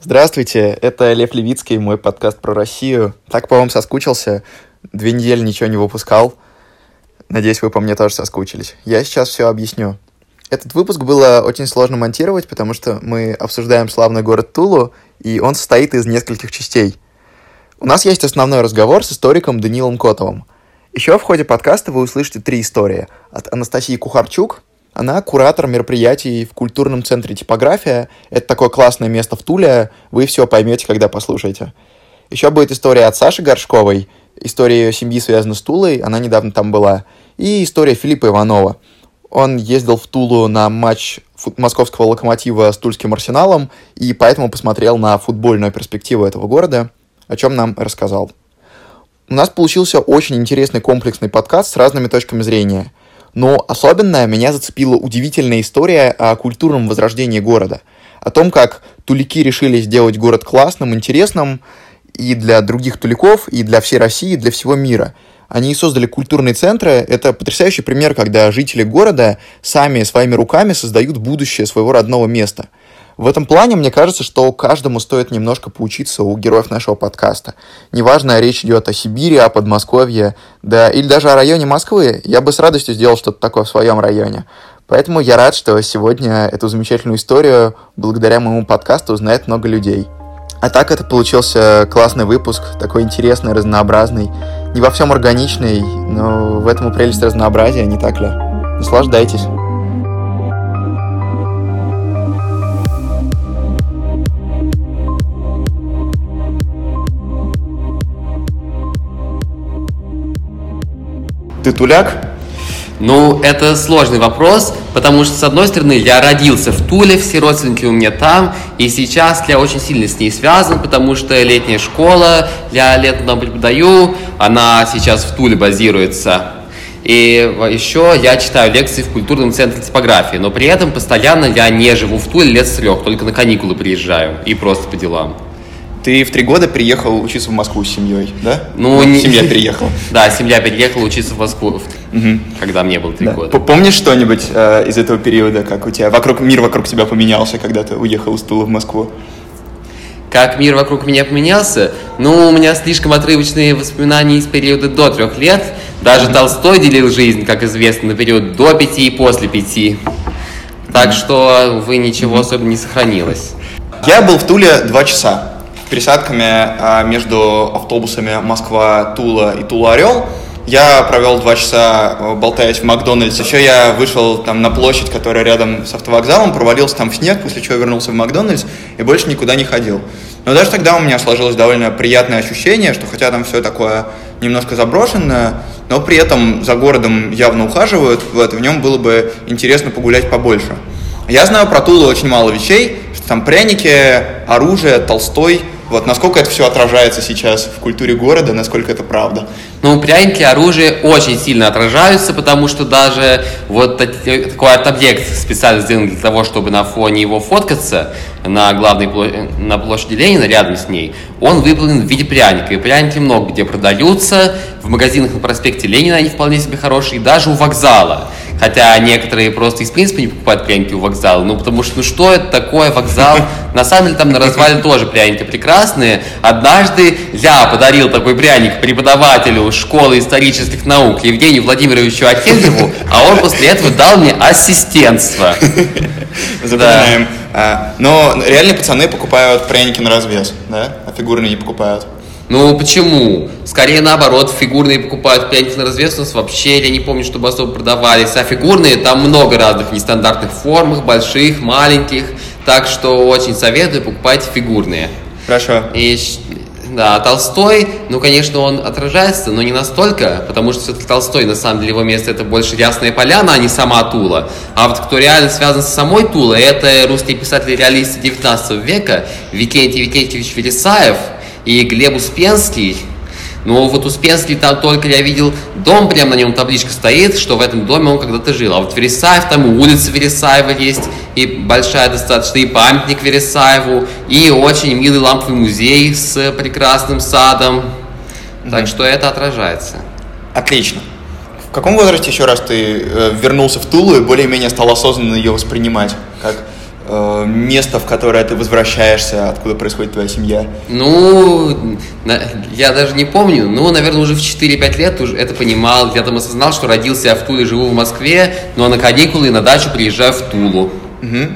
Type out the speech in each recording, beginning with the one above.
Здравствуйте, это Лев Левицкий, мой подкаст про Россию. Так по вам соскучился, 2 недели ничего не выпускал. Надеюсь, вы по мне тоже соскучились. Я сейчас все объясню. Этот выпуск было очень сложно монтировать, потому что мы обсуждаем славный город Тулу, и он состоит из нескольких частей. У нас есть основной разговор с историком Данилом Котовым. Еще в ходе подкаста вы услышите 3 истории. От Анастасии Кухарчук. Она куратор мероприятий в культурном центре «Типография». Это такое классное место в Туле. Вы все поймете, когда послушаете. Еще будет история от Саши Горшковой. История ее семьи связана с Тулой. Она недавно там была. И история Филиппа Иванова. Он ездил в Тулу на матч московского «Локомотива» с тульским «Арсеналом». И поэтому посмотрел на футбольную перспективу этого города, о чем нам рассказал. У нас получился очень интересный комплексный подкаст с разными точками зрения. Но особенно меня зацепила удивительная история о культурном возрождении города. О том, как тулики решили сделать город классным, интересным и для других туликов, и для всей России, и для всего мира. Они создали культурные центры. Это потрясающий пример, когда жители города сами своими руками создают будущее своего родного места. В этом плане, мне кажется, что каждому стоит немножко поучиться у героев нашего подкаста. Неважно, речь идет о Сибири, о Подмосковье, да, или даже о районе Москвы. Я бы с радостью сделал что-то такое в своем районе. Поэтому я рад, что сегодня эту замечательную историю благодаря моему подкасту узнает много людей. А так это получился классный выпуск, такой интересный, разнообразный. Не во всем органичный, но в этом и прелесть разнообразия, не так ли? Наслаждайтесь! Ты туляк? Ну, это сложный вопрос, потому что, с одной стороны, я родился в Туле, все родственники у меня там, и сейчас я очень сильно с ней связан, потому что летняя школа, я летом там преподаю, она сейчас в Туле базируется. И еще я читаю лекции в культурном центре «Типографии», но при этом постоянно я не живу в Туле лет с 3, только на каникулы приезжаю и просто по делам. Ты в 3 года приехал учиться в Москву с семьей, да? Ну, не... Семья переехала. Да, семья переехала учиться в Москву, когда мне было 3 года. Помнишь что-нибудь из этого периода, как у тебя мир вокруг тебя поменялся, когда ты уехал из Тулы в Москву? Как мир вокруг меня поменялся? Ну, у меня слишком отрывочные воспоминания из периода до 3 лет. Даже Толстой делил жизнь, как известно, на период до 5 и после 5. Так что, увы, ничего особенно не сохранилось. Я был в Туле 2 часа. Пересадками между автобусами Москва-Тула и Тула-Орел. Я провел 2 часа, болтаясь в Макдональдсе. Еще я вышел там на площадь, которая рядом с автовокзалом, провалился там в снег, после чего вернулся в Макдональдс и больше никуда не ходил. Но даже тогда у меня сложилось довольно приятное ощущение, что хотя там все такое немножко заброшенное, но при этом за городом явно ухаживают, вот, в нем было бы интересно погулять побольше. Я знаю про Тулу очень мало вещей, что там пряники, оружие, Толстой. Вот насколько это все отражается сейчас в культуре города, насколько это правда? Ну, пряники, оружие очень сильно отражаются, потому что даже вот такой арт-объект специально сделан для того, чтобы на фоне его фоткаться, на главной площади Ленина, рядом с ней, он выполнен в виде пряника. И пряники много где продаются, в магазинах на проспекте Ленина они вполне себе хорошие, даже у вокзала. Хотя некоторые просто из принципа не покупают пряники у вокзала, ну потому что, ну что это такое вокзал? На самом деле там на развале тоже пряники прекрасные. Однажды я подарил такой пряник преподавателю школы исторических наук Евгению Владимировичу Акиньеву, а он после этого дал мне ассистентство. Запоминаем. Да. Но реально пацаны покупают пряники на развес, да? А фигурные не покупают. Ну, почему? Скорее, наоборот, фигурные покупают пряники на развес. У нас вообще, я не помню, чтобы особо продавались. А фигурные, там много разных нестандартных форм, больших, маленьких. Так что очень советую покупать фигурные. Хорошо. И, да, Толстой, ну, конечно, он отражается, но не настолько, потому что все-таки Толстой, на самом деле, его место это больше Ясная Поляна, а не сама Тула. А вот кто реально связан с самой Тулой, это русские писатели-реалисты 19 века, Викентий Викентьевич Вересаев и Глеб Успенский. Ну, вот Успенский там только я видел дом, прямо на нем табличка стоит, что в этом доме он когда-то жил. А вот Вересаев, там и улица Вересаева есть, и большая достаточно, и памятник Вересаеву, и очень милый ламповый музей с прекрасным садом. Так что это отражается. Отлично. В каком возрасте еще раз ты вернулся в Тулу и более-менее стал осознанно ее воспринимать? Как место, в которое ты возвращаешься, откуда происходит твоя семья? Ну, я даже не помню, но, наверное, уже в 4-5 лет уже это понимал. Я там осознал, что родился я в Туле, живу в Москве, но на каникулы и на дачу приезжаю в Тулу. Угу.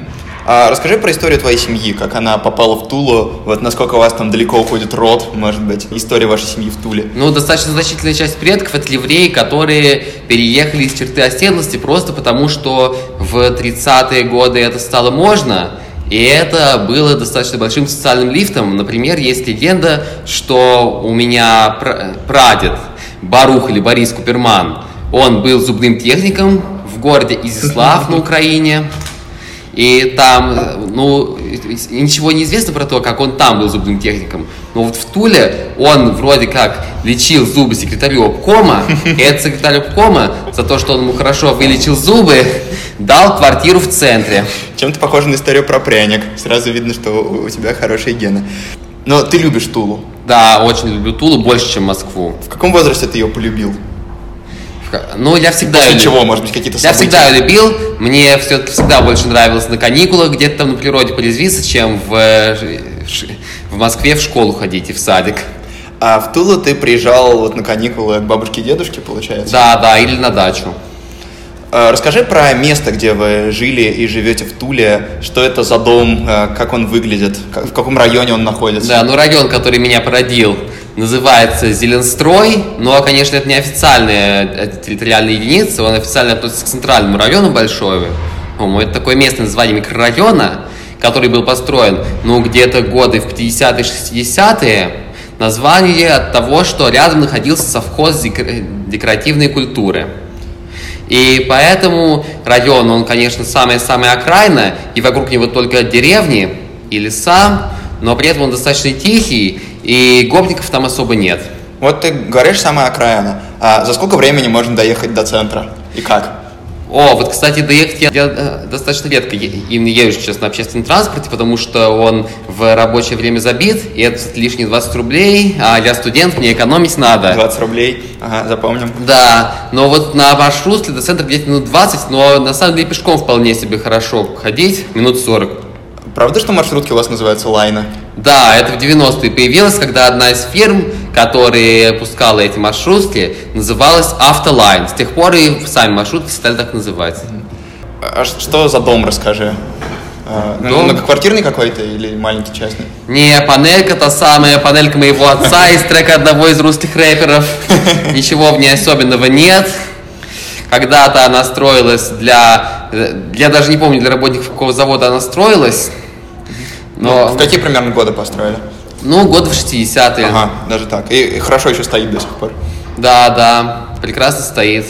А расскажи про историю твоей семьи, как она попала в Тулу, вот насколько у вас там далеко уходит род, может быть, история вашей семьи в Туле. Ну, достаточно значительная часть предков — это евреи, которые переехали из черты оседлости просто потому, что в 30-е годы это стало можно, и это было достаточно большим социальным лифтом. Например, есть легенда, что у меня прадед Барух или Борис Куперман, он был зубным техником в городе Изяслав на Украине. И там, ну, ничего не известно про то, как он там был зубным техником. Но вот в Туле он вроде как лечил зубы секретарю обкома. И этот секретарь обкома за то, что он ему хорошо вылечил зубы, дал квартиру в центре. Чем-то похоже на историю про пряник. Сразу видно, что у тебя хорошие гены. Но ты любишь Тулу? Да, очень люблю Тулу, больше, чем Москву. В каком возрасте ты ее полюбил? Ну, я всегда ее любил. Чего, может быть, какие-то события? Я всегда ее любил. Мне все-таки всегда больше нравилось на каникулах где-то там на природе порезвиться, чем в Москве в школу ходить и в садик. А в Тулу ты приезжал вот на каникулы к бабушке и дедушке, получается? Да, или на дачу. Расскажи про место, где вы жили и живете в Туле. Что это за дом, как он выглядит, в каком районе он находится? Да, ну район, который меня породил, называется Зеленстрой, но, конечно, это не официальная территориальная единица, он официально относится к центральному району Большого. Это такое местное название микрорайона, который был построен, ну, где-то годы в 50-е, 60-е. Название от того, что рядом находился совхоз декоративной культуры. И поэтому район, он, конечно, самая-самая окраина, и вокруг него только деревни и леса, но при этом он достаточно тихий, и гопников там особо нет. Вот ты говоришь «самая окраина». А за сколько времени можно доехать до центра? И как? О, вот, кстати, доехать я достаточно редко именно езжу сейчас на общественном транспорте, потому что он в рабочее время забит, и это лишние 20 рублей, а я студент, мне экономить надо. 20 рублей, ага, запомним. Да, но вот на маршрут до центра где-то минут 20, но на самом деле пешком вполне себе хорошо ходить, минут 40. Правда, что маршрутки у вас называются «Лайна»? Да, это в 90-е появилось, когда одна из фирм, которая пускала эти маршрутки, называлась «Автолайн». С тех пор и сами маршрутки стали так называть. А что за дом, расскажи? Дом? Многоквартирный какой-то или маленький частный? Не, панелька та самая, панелька моего отца из трека одного из русских рэперов. Ничего в ней особенного нет. Когда-то она строилась я даже не помню, для работников какого завода она строилась. Но... В какие примерно годы построили? Ну, годы в 60-е. Ага, даже так. И хорошо еще стоит до сих пор. Да, прекрасно стоит.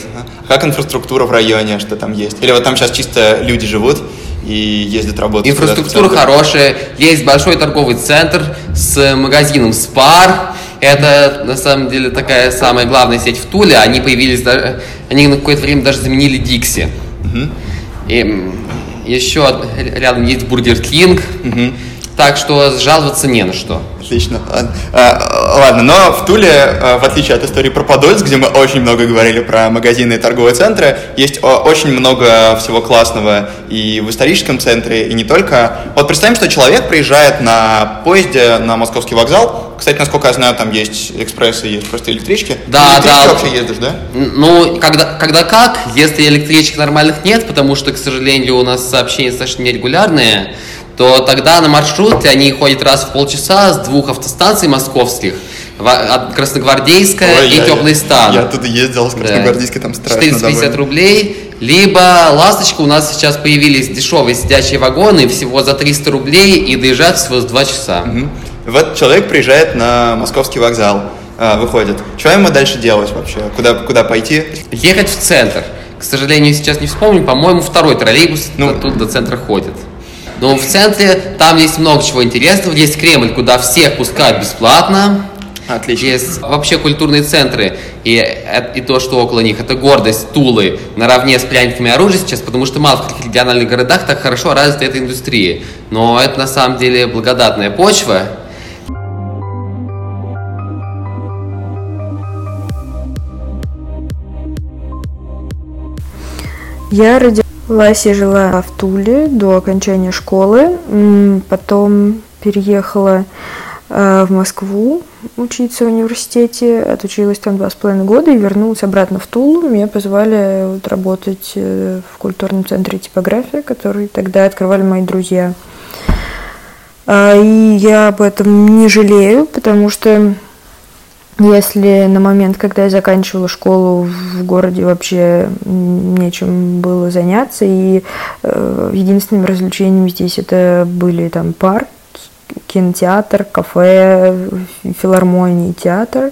Как инфраструктура в районе, что там есть? Или вот там сейчас чисто люди живут и ездят работать? Инфраструктура хорошая. Есть большой торговый центр с магазином «Спар». Это, на самом деле, такая самая главная сеть в Туле. Они появились, они на какое-то время даже заменили «Дикси». Угу. И еще рядом есть «Бургер Кинг». Угу. Так что жаловаться не на что. Отлично. Ладно, но в Туле, в отличие от истории про Подольск, где мы очень много говорили про магазины и торговые центры, есть очень много всего классного и в историческом центре, и не только. Вот представим, что человек приезжает на поезде на Московский вокзал. Кстати, насколько я знаю, там есть экспрессы, есть просто электрички. Да. Вообще ездишь, да? Ну, когда как, если электричек нормальных нет, потому что, к сожалению, у нас сообщения достаточно нерегулярные, то тогда на маршруте они ходят раз в полчаса с двух автостанций московских, Красногвардейская и Теплый Стан. Я оттуда ездил, с Красногвардейской, там страшно. 450 рублей. Либо «Ласточка», у нас сейчас появились дешевые сидячие вагоны, всего за 300 рублей, и доезжают всего за 2 часа. Угу. Вот человек приезжает на Московский вокзал, выходит. Что ему дальше делать вообще? Куда пойти? Ехать в центр. К сожалению, сейчас не вспомню, по-моему, второй троллейбус тут до центра ходит. Но в центре там есть много чего интересного. Есть Кремль, куда всех пускают бесплатно. Отлично. Есть вообще культурные центры. И то, что около них. Это гордость Тулы наравне с пряниками оружия сейчас, потому что мало в каких региональных городах так хорошо развита эта индустрия. Но это на самом деле благодатная почва. Я родилась Лася жила в Туле до окончания школы, потом переехала в Москву учиться в университете, отучилась там 2,5 года и вернулась обратно в Тулу. Меня позвали работать в культурном центре «Типография», который тогда открывали мои друзья. И я об этом не жалею, потому что если на момент, когда я заканчивала школу, в городе вообще нечем было заняться, и единственным развлечением здесь это были там парк, кинотеатр, кафе, филармония, театр.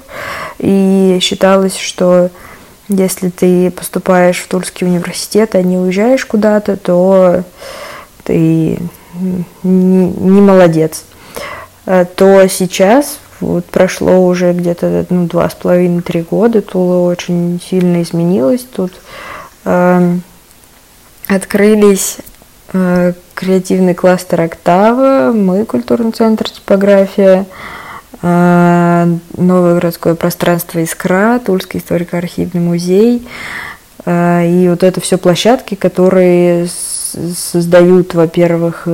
И считалось, что если ты поступаешь в Тульский университет, а не уезжаешь куда-то, то ты не молодец. То сейчас, вот прошло уже где-то 2,5-3 года, Тула очень сильно изменилась. Тут открылись креативный кластер «Октава», мы культурный центр «Типография», новое городское пространство «Искра», Тульский историко-архивный музей. И вот это все площадки, которые создают, во-первых,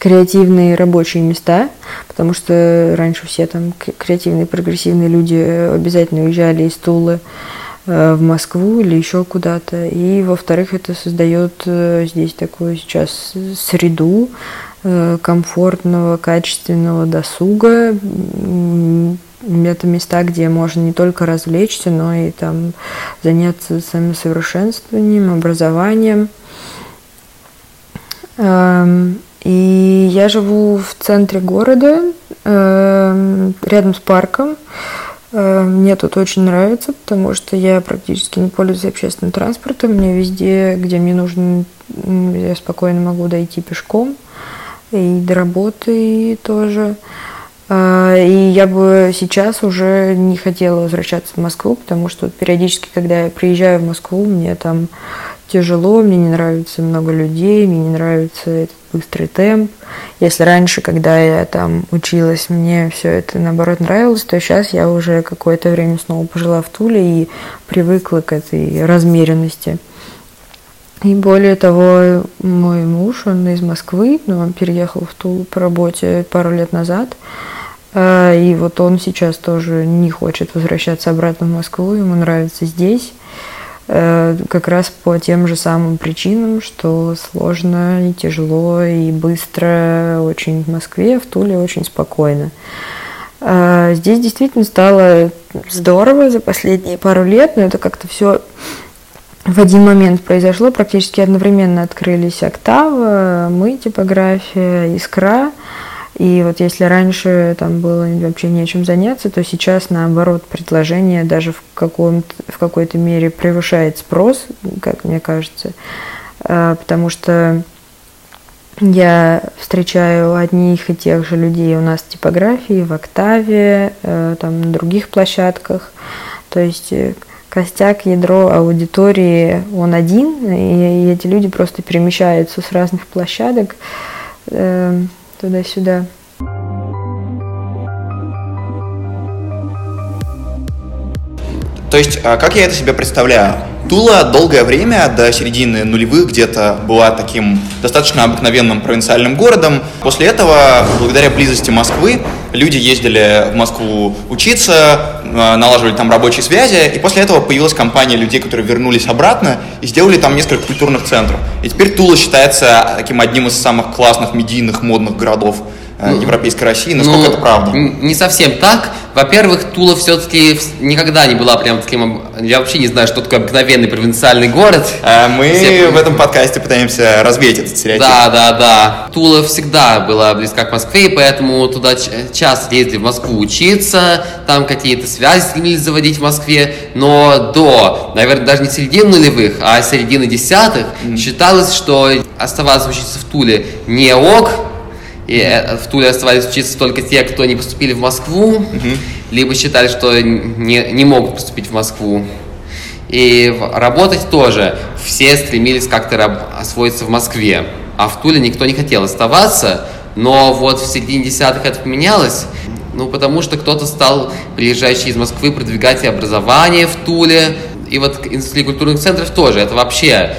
креативные рабочие места, потому что раньше все там креативные, прогрессивные люди обязательно уезжали из Тулы в Москву или еще куда-то. И, во-вторых, это создает здесь такую сейчас среду комфортного, качественного досуга. Это места, где можно не только развлечься, но и там заняться самосовершенствованием, образованием. И я живу в центре города, рядом с парком. Мне тут очень нравится, потому что я практически не пользуюсь общественным транспортом. Мне везде, где мне нужно, я спокойно могу дойти пешком. И до работы тоже. И я бы сейчас уже не хотела возвращаться в Москву, потому что периодически, когда я приезжаю в Москву, мне там тяжело, мне не нравится много людей, мне не нравится этот быстрый темп. Если раньше, когда я там училась, мне все это, наоборот, нравилось, то сейчас я уже какое-то время снова пожила в Туле и привыкла к этой размеренности. И более того, мой муж, он из Москвы, но он переехал в Тулу по работе пару лет назад. И вот он сейчас тоже не хочет возвращаться обратно в Москву, ему нравится здесь. Как раз по тем же самым причинам, что сложно и тяжело и быстро очень в Москве, в Туле очень спокойно. Здесь действительно стало здорово за последние пару лет, но это как-то все в один момент произошло. Практически одновременно открылись «Октава», мы, «Типография», «Искра». И вот если раньше там было вообще нечем заняться, то сейчас, наоборот, предложение даже в какой-то мере превышает спрос, как мне кажется, потому что я встречаю одних и тех же людей у нас в «Типографии», в «Октаве», там, на других площадках, то есть костяк, ядро аудитории, он один, и эти люди просто перемещаются с разных площадок туда-сюда. То есть, как я это себе представляю? Тула долгое время, до середины нулевых где-то, была таким достаточно обыкновенным провинциальным городом. После этого, благодаря близости Москвы, люди ездили в Москву учиться, налаживали там рабочие связи, и после этого появилась компания людей, которые вернулись обратно и сделали там несколько культурных центров. И теперь Тула считается таким одним из самых классных, медийных, модных городов европейской России. Насколько это правда? Не совсем так. Во-первых, Тула все-таки никогда не была прям таким... Я вообще не знаю, что такое обыкновенный провинциальный город. В этом подкасте пытаемся развеять этот стереотип. Да. Тула всегда была близка к Москве, поэтому туда часто ездили в Москву учиться, там какие-то связи стремились заводить в Москве. Но до, наверное, даже не середины нулевых, а середины десятых считалось, что оставаться учиться в Туле не ок. И в Туле оставались учиться только те, кто не поступили в Москву, либо считали, что не могут поступить в Москву. И работать тоже все стремились как-то освоиться в Москве. А в Туле никто не хотел оставаться, но вот в середине десятых это поменялось, потому что кто-то стал, приезжающий из Москвы, продвигать и образование в Туле, И вот индустрия культурных центров тоже. Это вообще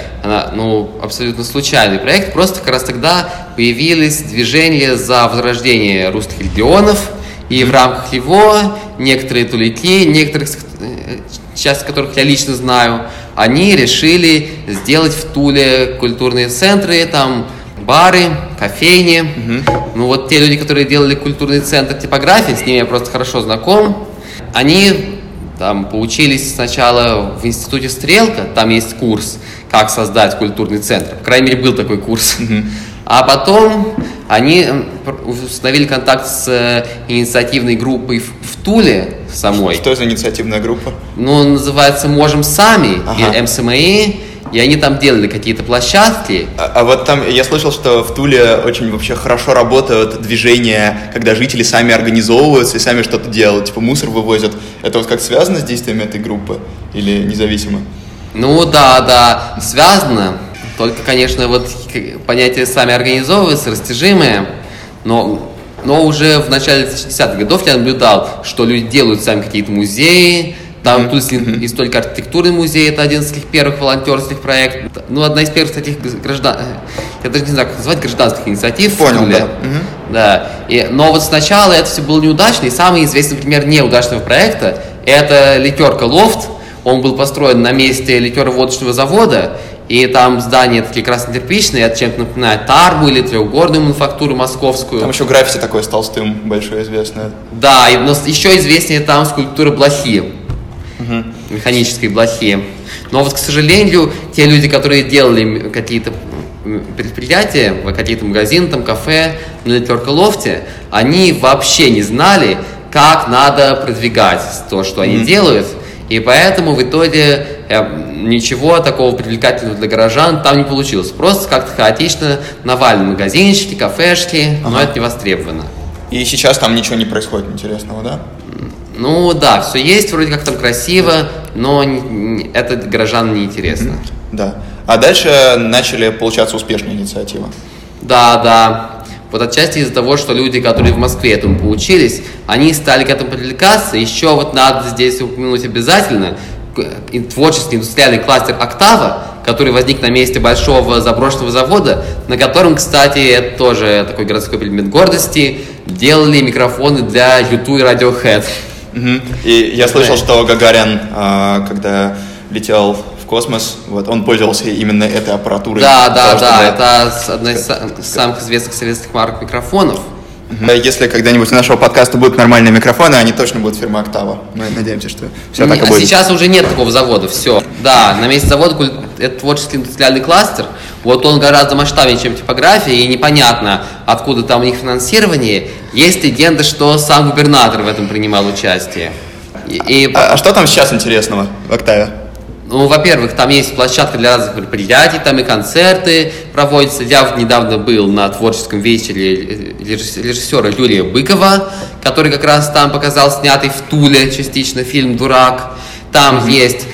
абсолютно случайный проект. Просто как раз тогда появились движения за возрождение русских регионов. И в рамках его некоторые тулики, некоторых, часть которых я лично знаю, они решили сделать в Туле культурные центры, там бары, кофейни. Ну вот те люди, которые делали культурный центр типографии, с ними я просто хорошо знаком, они там поучились сначала в институте «Стрелка», там есть курс «Как создать культурный центр», по крайней мере, был такой курс. А потом они установили контакт с инициативной группой в Туле самой. Что за инициативная группа? Ну, называется «Можем сами», или МСМИ. И они там делали какие-то площадки. А вот там я слышал, что в Туле очень вообще хорошо работают движения, когда жители сами организовываются и сами что-то делают, типа мусор вывозят. Это вот как связано с действиями этой группы или независимо? Ну да, связано. Только, конечно, вот понятие «сами организовываются» растяжимое, но уже в начале 60-х годов я наблюдал, что люди делают сами какие-то музеи. Там и только архитектурный музей, это один из первых волонтерских проектов. Одна из первых таких я даже не знаю, как назвать, гражданских инициатив. Понял, да. Да. Но вот сначала это все было неудачно, и самый известный пример неудачного проекта – это «Ликерка Лофт». Он был построен на месте ликероводочного завода, и там здания такие красно-кирпичные, это чем-то напоминает Тарбу или треугольную мануфактуру московскую. Там еще граффити такое с Толстым большое известное. Да, но еще известнее там скульптура блохи. Механические блохи. Но вот, к сожалению, те люди, которые делали какие-то предприятия, какие-то магазины, там, кафе на «Ликерка Лофте», они вообще не знали, как надо продвигать то, что они делают. И поэтому в итоге ничего такого привлекательного для горожан там не получилось. Просто как-то хаотично навали магазинчики, кафешки, но это не востребовано. И сейчас там ничего не происходит интересного, да? Ну да, все есть, вроде как там красиво, но это горожанам неинтересно. Да. А дальше начали получаться успешные инициативы. Да. Вот отчасти из-за того, что люди, которые в Москве этому поучились, они стали к этому привлекаться. Еще вот надо здесь упомянуть обязательно творческий индустриальный кластер «Октава», который возник на месте большого заброшенного завода, на котором, кстати, это тоже такой городской предмет гордости, делали микрофоны для U2 и Radiohead. И я слышал, что Гагарин, когда летел в космос, вот, он пользовался именно этой аппаратурой. Да, это одна из самых известных советских марок микрофонов. Если когда-нибудь у нашего подкаста будут нормальные микрофоны, они точно будут фирмы «Октава». Мы надеемся, что все так и будет. Сейчас уже нет такого завода, все. Да, на месте завода это творческий индустриальный кластер. Вот он гораздо масштабнее, чем типография, и непонятно, откуда там у них финансирование. Есть легенда, что сам губернатор в этом принимал участие. А что там сейчас интересного в «Октаве»? Ну, во-первых, там есть площадка для разных мероприятий, там и концерты проводятся. Я вот недавно был на творческом вечере режиссера Юрия Быкова, который как раз там показал снятый в Туле частично фильм «Дурак». Там есть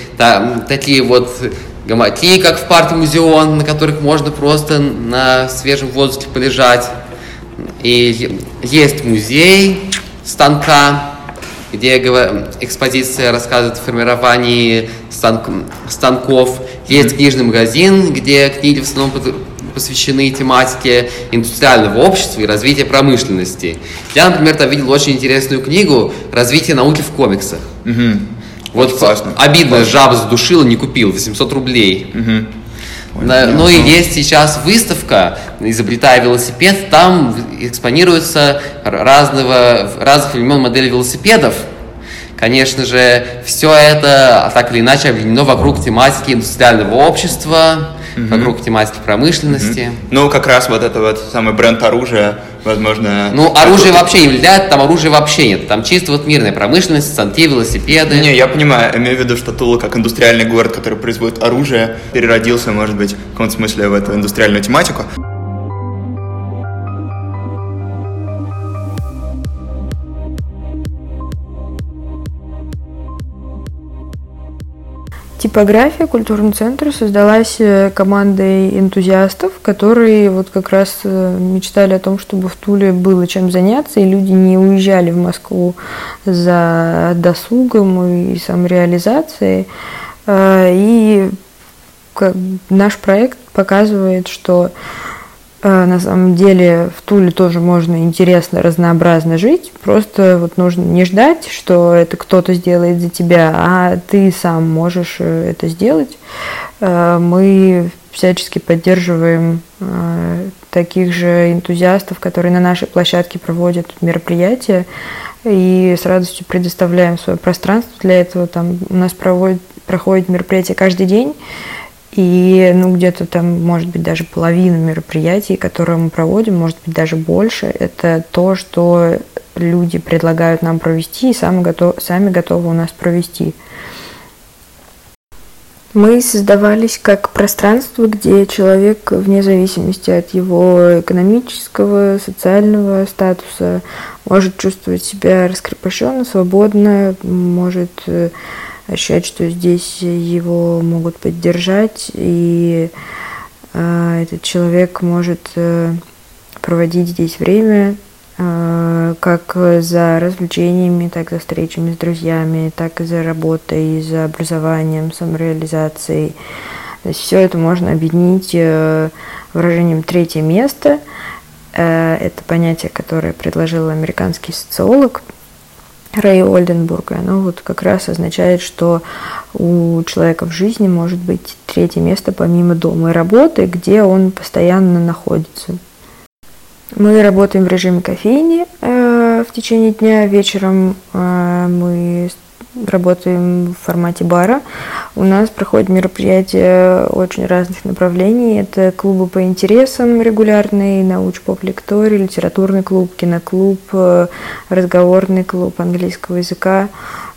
такие вот гамаки, как в Парт-музеон, на которых можно просто на свежем воздухе полежать. И есть музей станка, где экспозиция рассказывает о формировании станков. Есть книжный магазин, где книги в основном посвящены тематике индустриального общества и развития промышленности. Я, например, там видел очень интересную книгу «Развитие науки в комиксах». Вот классно. Обидно, жаба задушила, не купил, 800 рублей. Ну и есть сейчас выставка «Изобретая велосипед», там экспонируются разных времен моделей велосипедов. Конечно же, все это так или иначе объединено вокруг тематики индустриального общества, вокруг тематики промышленности. Ну, как раз вот это вот самый бренд оружия, возможно... Ну, оружие вообще не влияет, там оружия вообще нет. Там чисто вот мирная промышленность, станки, велосипеды. Не, я понимаю, имею в виду, что Тула, как индустриальный город, который производит оружие, переродился, может быть, в каком-то смысле в эту индустриальную тематику. Типография, культурный центр создалась командой энтузиастов, которые вот как раз мечтали о том, чтобы в Туле было чем заняться, и люди не уезжали в Москву за досугом и самореализацией. И наш проект показывает, что на самом деле в Туле тоже можно интересно, разнообразно жить, просто вот нужно не ждать, что это кто-то сделает за тебя, а ты сам можешь это сделать. Мы всячески поддерживаем таких же энтузиастов, которые на нашей площадке проводят мероприятия, и с радостью предоставляем свое пространство для этого. Там у нас проходит мероприятие каждый день, и где-то там, может быть, даже половина мероприятий, которые мы проводим, может быть, даже больше, это то, что люди предлагают нам провести и сами готовы у нас провести. Мы создавались как пространство, где человек, вне зависимости от его экономического, социального статуса, может чувствовать себя раскрепощенно, свободно, может ощущать, что здесь его могут поддержать, и этот человек может проводить здесь время как за развлечениями, так и за встречами с друзьями, так и за работой, за образованием, самореализацией. То есть все это можно объединить выражением «третье место». Это понятие, которое предложил американский социолог Рэй Ольденбург. Оно как раз означает, что у человека в жизни может быть третье место помимо дома и работы, где он постоянно находится. Мы работаем в режиме кофейни в течение дня. Вечером мы работаем в формате бара. У нас проходят мероприятия очень разных направлений. Это клубы по интересам регулярные, науч-поп-лекторий, литературный клуб, киноклуб, разговорный клуб английского языка.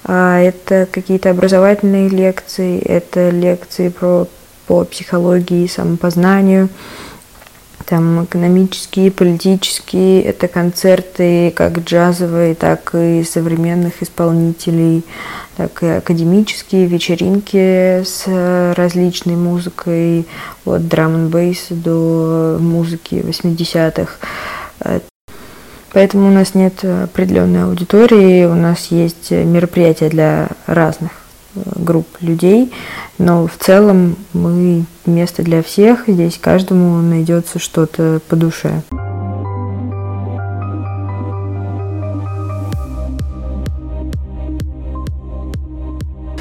Это какие-то образовательные лекции, это лекции по психологии и самопознанию. Там экономические, политические, это концерты как джазовые, так и современных исполнителей, так и академические вечеринки с различной музыкой, от драм-н-бейса до музыки 80-х. Поэтому у нас нет определенной аудитории, у нас есть мероприятия для разных групп людей, но в целом мы место для всех, здесь каждому найдется что-то по душе.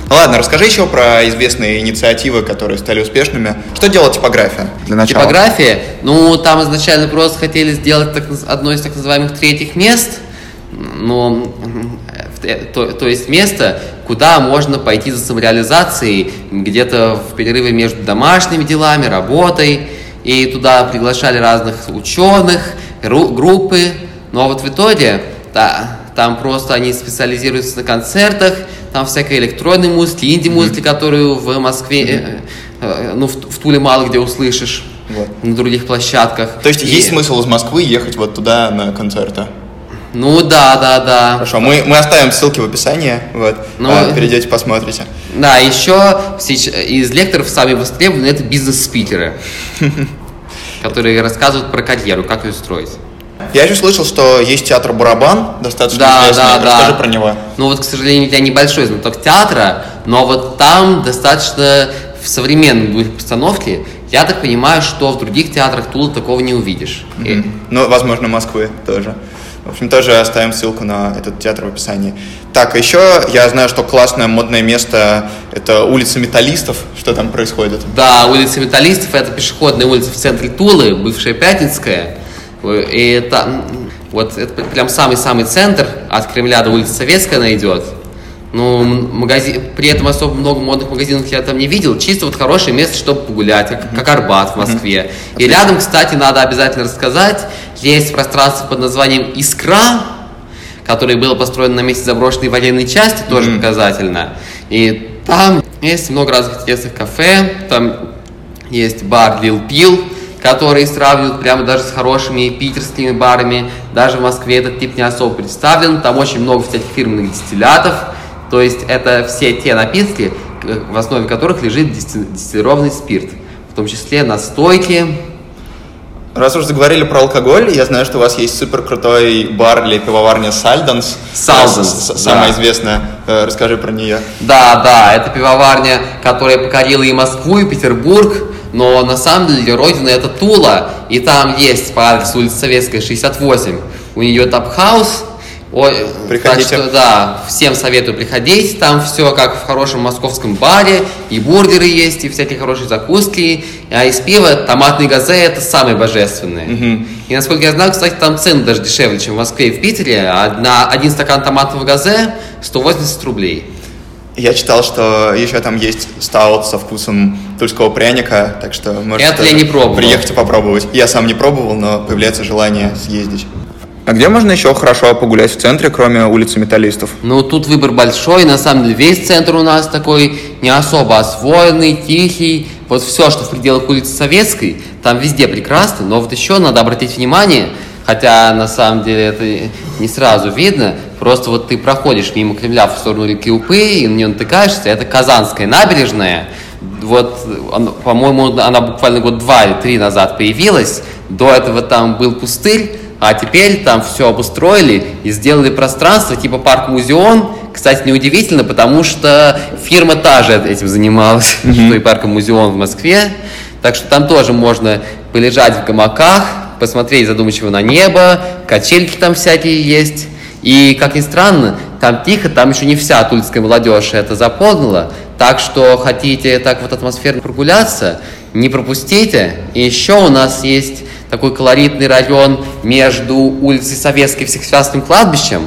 Ладно, расскажи еще про известные инициативы, которые стали успешными. Что делала типография для начала? Типография? Там изначально просто хотели сделать одно из так называемых третьих мест, то есть место, куда можно пойти за самореализацией, где-то в перерыве между домашними делами, работой, и туда приглашали разных ученых, группы, в итоге, там просто они специализируются на концертах, там всякой электронной музыки, инди-музыки, которую в Москве, в Туле мало где услышишь, на других площадках. То есть есть смысл из Москвы ехать туда на концерты? Да. Хорошо, мы оставим ссылки в описании, перейдете, посмотрите. Да, еще из лекторов сами востребованы это бизнес-спикеры, которые рассказывают про карьеру, как ее строить. Я еще слышал, что есть театр «Барабан», достаточно известный, расскажи про него. К сожалению, я небольшой знаток театра, но там достаточно в современной постановке, я так понимаю, что в других театрах Тулы такого не увидишь. Возможно, Москвы тоже. В общем, тоже оставим ссылку на этот театр в описании. Так, еще я знаю, что классное модное место – это улица Металлистов. Что там происходит? Да, улица Металлистов – это пешеходная улица в центре Тулы, бывшая Пятницкая. И там, это прям самый-самый центр, от Кремля до улицы Советская она идет. При этом особо много модных магазинов я там не видел. Чисто хорошее место, чтобы погулять, как Арбат в Москве. И рядом, кстати, надо обязательно рассказать, есть пространство под названием «Искра», которое было построено на месте заброшенной военной части, тоже показательно. И там есть много разных интересных кафе, там есть бар «Лил Пил», которые сравнивают прямо даже с хорошими питерскими барами. Даже в Москве этот тип не особо представлен. Там очень много всяких фирменных дистиллятов. То есть это все те напитки, в основе которых лежит дистиллированный спирт, в том числе настойки, Раз уж заговорили про алкоголь, я знаю, что у вас есть супер крутой бар или пивоварня Сальденс. Сальденс, да. Самая известная. Расскажи про нее. Да, это пивоварня, которая покорила и Москву, и Петербург, но на самом деле родина это Тула, и там есть по адресу улица Советская, 68. У нее тапхаус. Приходите. Так что, да, всем советую приходить, там все как в хорошем московском баре, и бургеры есть, и всякие хорошие закуски, а из пива томатные газе – это самые божественные. Mm-hmm. И, насколько я знаю, кстати, там цены даже дешевле, чем в Москве и в Питере, на один стакан томатного газе – 180 рублей. Я читал, что еще там есть стаут со вкусом тульского пряника, так что можете приехать и попробовать. Я сам не пробовал, но появляется желание съездить. А где можно еще хорошо погулять в центре, кроме улицы Металлистов? Ну, тут выбор большой, на самом деле весь центр у нас такой не особо освоенный, тихий. Вот все, что в пределах улицы Советской, там везде прекрасно, но вот еще надо обратить внимание, хотя на самом деле это не сразу видно, просто вот ты проходишь мимо Кремля в сторону реки Упы, и на нее натыкаешься, это Казанская набережная. Вот, по-моему, она буквально 2 или 3 года назад появилась, до этого там был пустырь, а теперь там все обустроили и сделали пространство типа парк-музеон. Кстати, неудивительно, потому что фирма та же этим занималась, что и парк-музеон в Москве. Так что там тоже можно полежать в гамаках, посмотреть задумчиво на небо, качельки там всякие есть. И, как ни странно, там тихо, там еще не вся тульская молодежь это заполнила. Так что хотите так вот атмосферно прогуляться, не пропустите. И еще у нас есть такой колоритный район между улицей Советской и Всехсвятским кладбищем,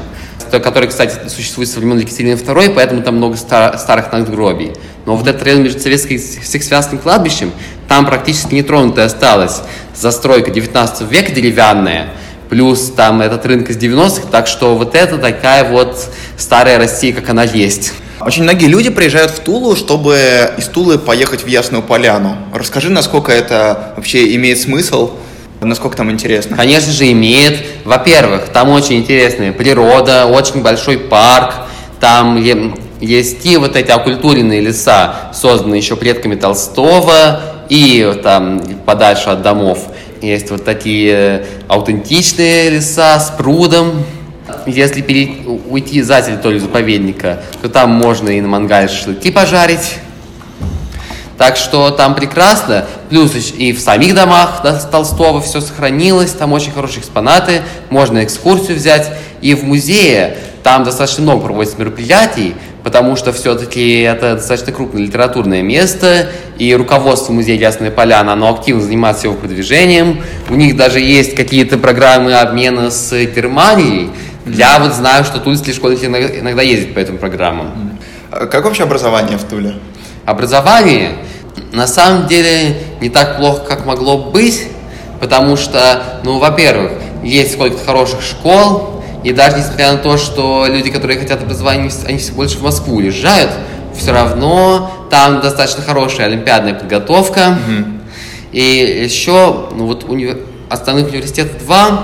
который, кстати, существует со времен Екатерины II, поэтому там много старых надгробий. Но вот этот район между Советской и Всехсвятским кладбищем, там практически нетронутая осталась застройка 19 века деревянная, плюс там этот рынок из 90-х, так что вот это такая вот старая Россия, как она есть. Очень многие люди приезжают в Тулу, чтобы из Тулы поехать в Ясную Поляну. Расскажи, насколько это вообще имеет смысл, насколько там интересно. Конечно же, имеет. Во-первых, там очень интересная природа, очень большой парк, там есть и вот эти окультуренные леса, созданные еще предками Толстого, и там подальше от домов есть вот такие аутентичные леса с прудом. Если уйти за территорию заповедника, то там можно и на мангале шашлыки пожарить. Так что там прекрасно. Плюс и в самих домах Толстого все сохранилось. Там очень хорошие экспонаты. Можно экскурсию взять. И в музее там достаточно много проводится мероприятий, потому что все-таки это достаточно крупное литературное место, и руководство музея Ясная Поляна, оно активно занимается его продвижением. У них даже есть какие-то программы обмена с Германией. Я вот знаю, что тульские школьники иногда ездят по этим программам. Как вообще образование в Туле? Образование на самом деле не так плохо, как могло быть, потому что, во-первых, есть сколько-то хороших школ. И даже несмотря на то, что люди, которые хотят образования, они все больше в Москву уезжают, все равно там достаточно хорошая олимпиадная подготовка. Mm-hmm. И еще основных университетов 2,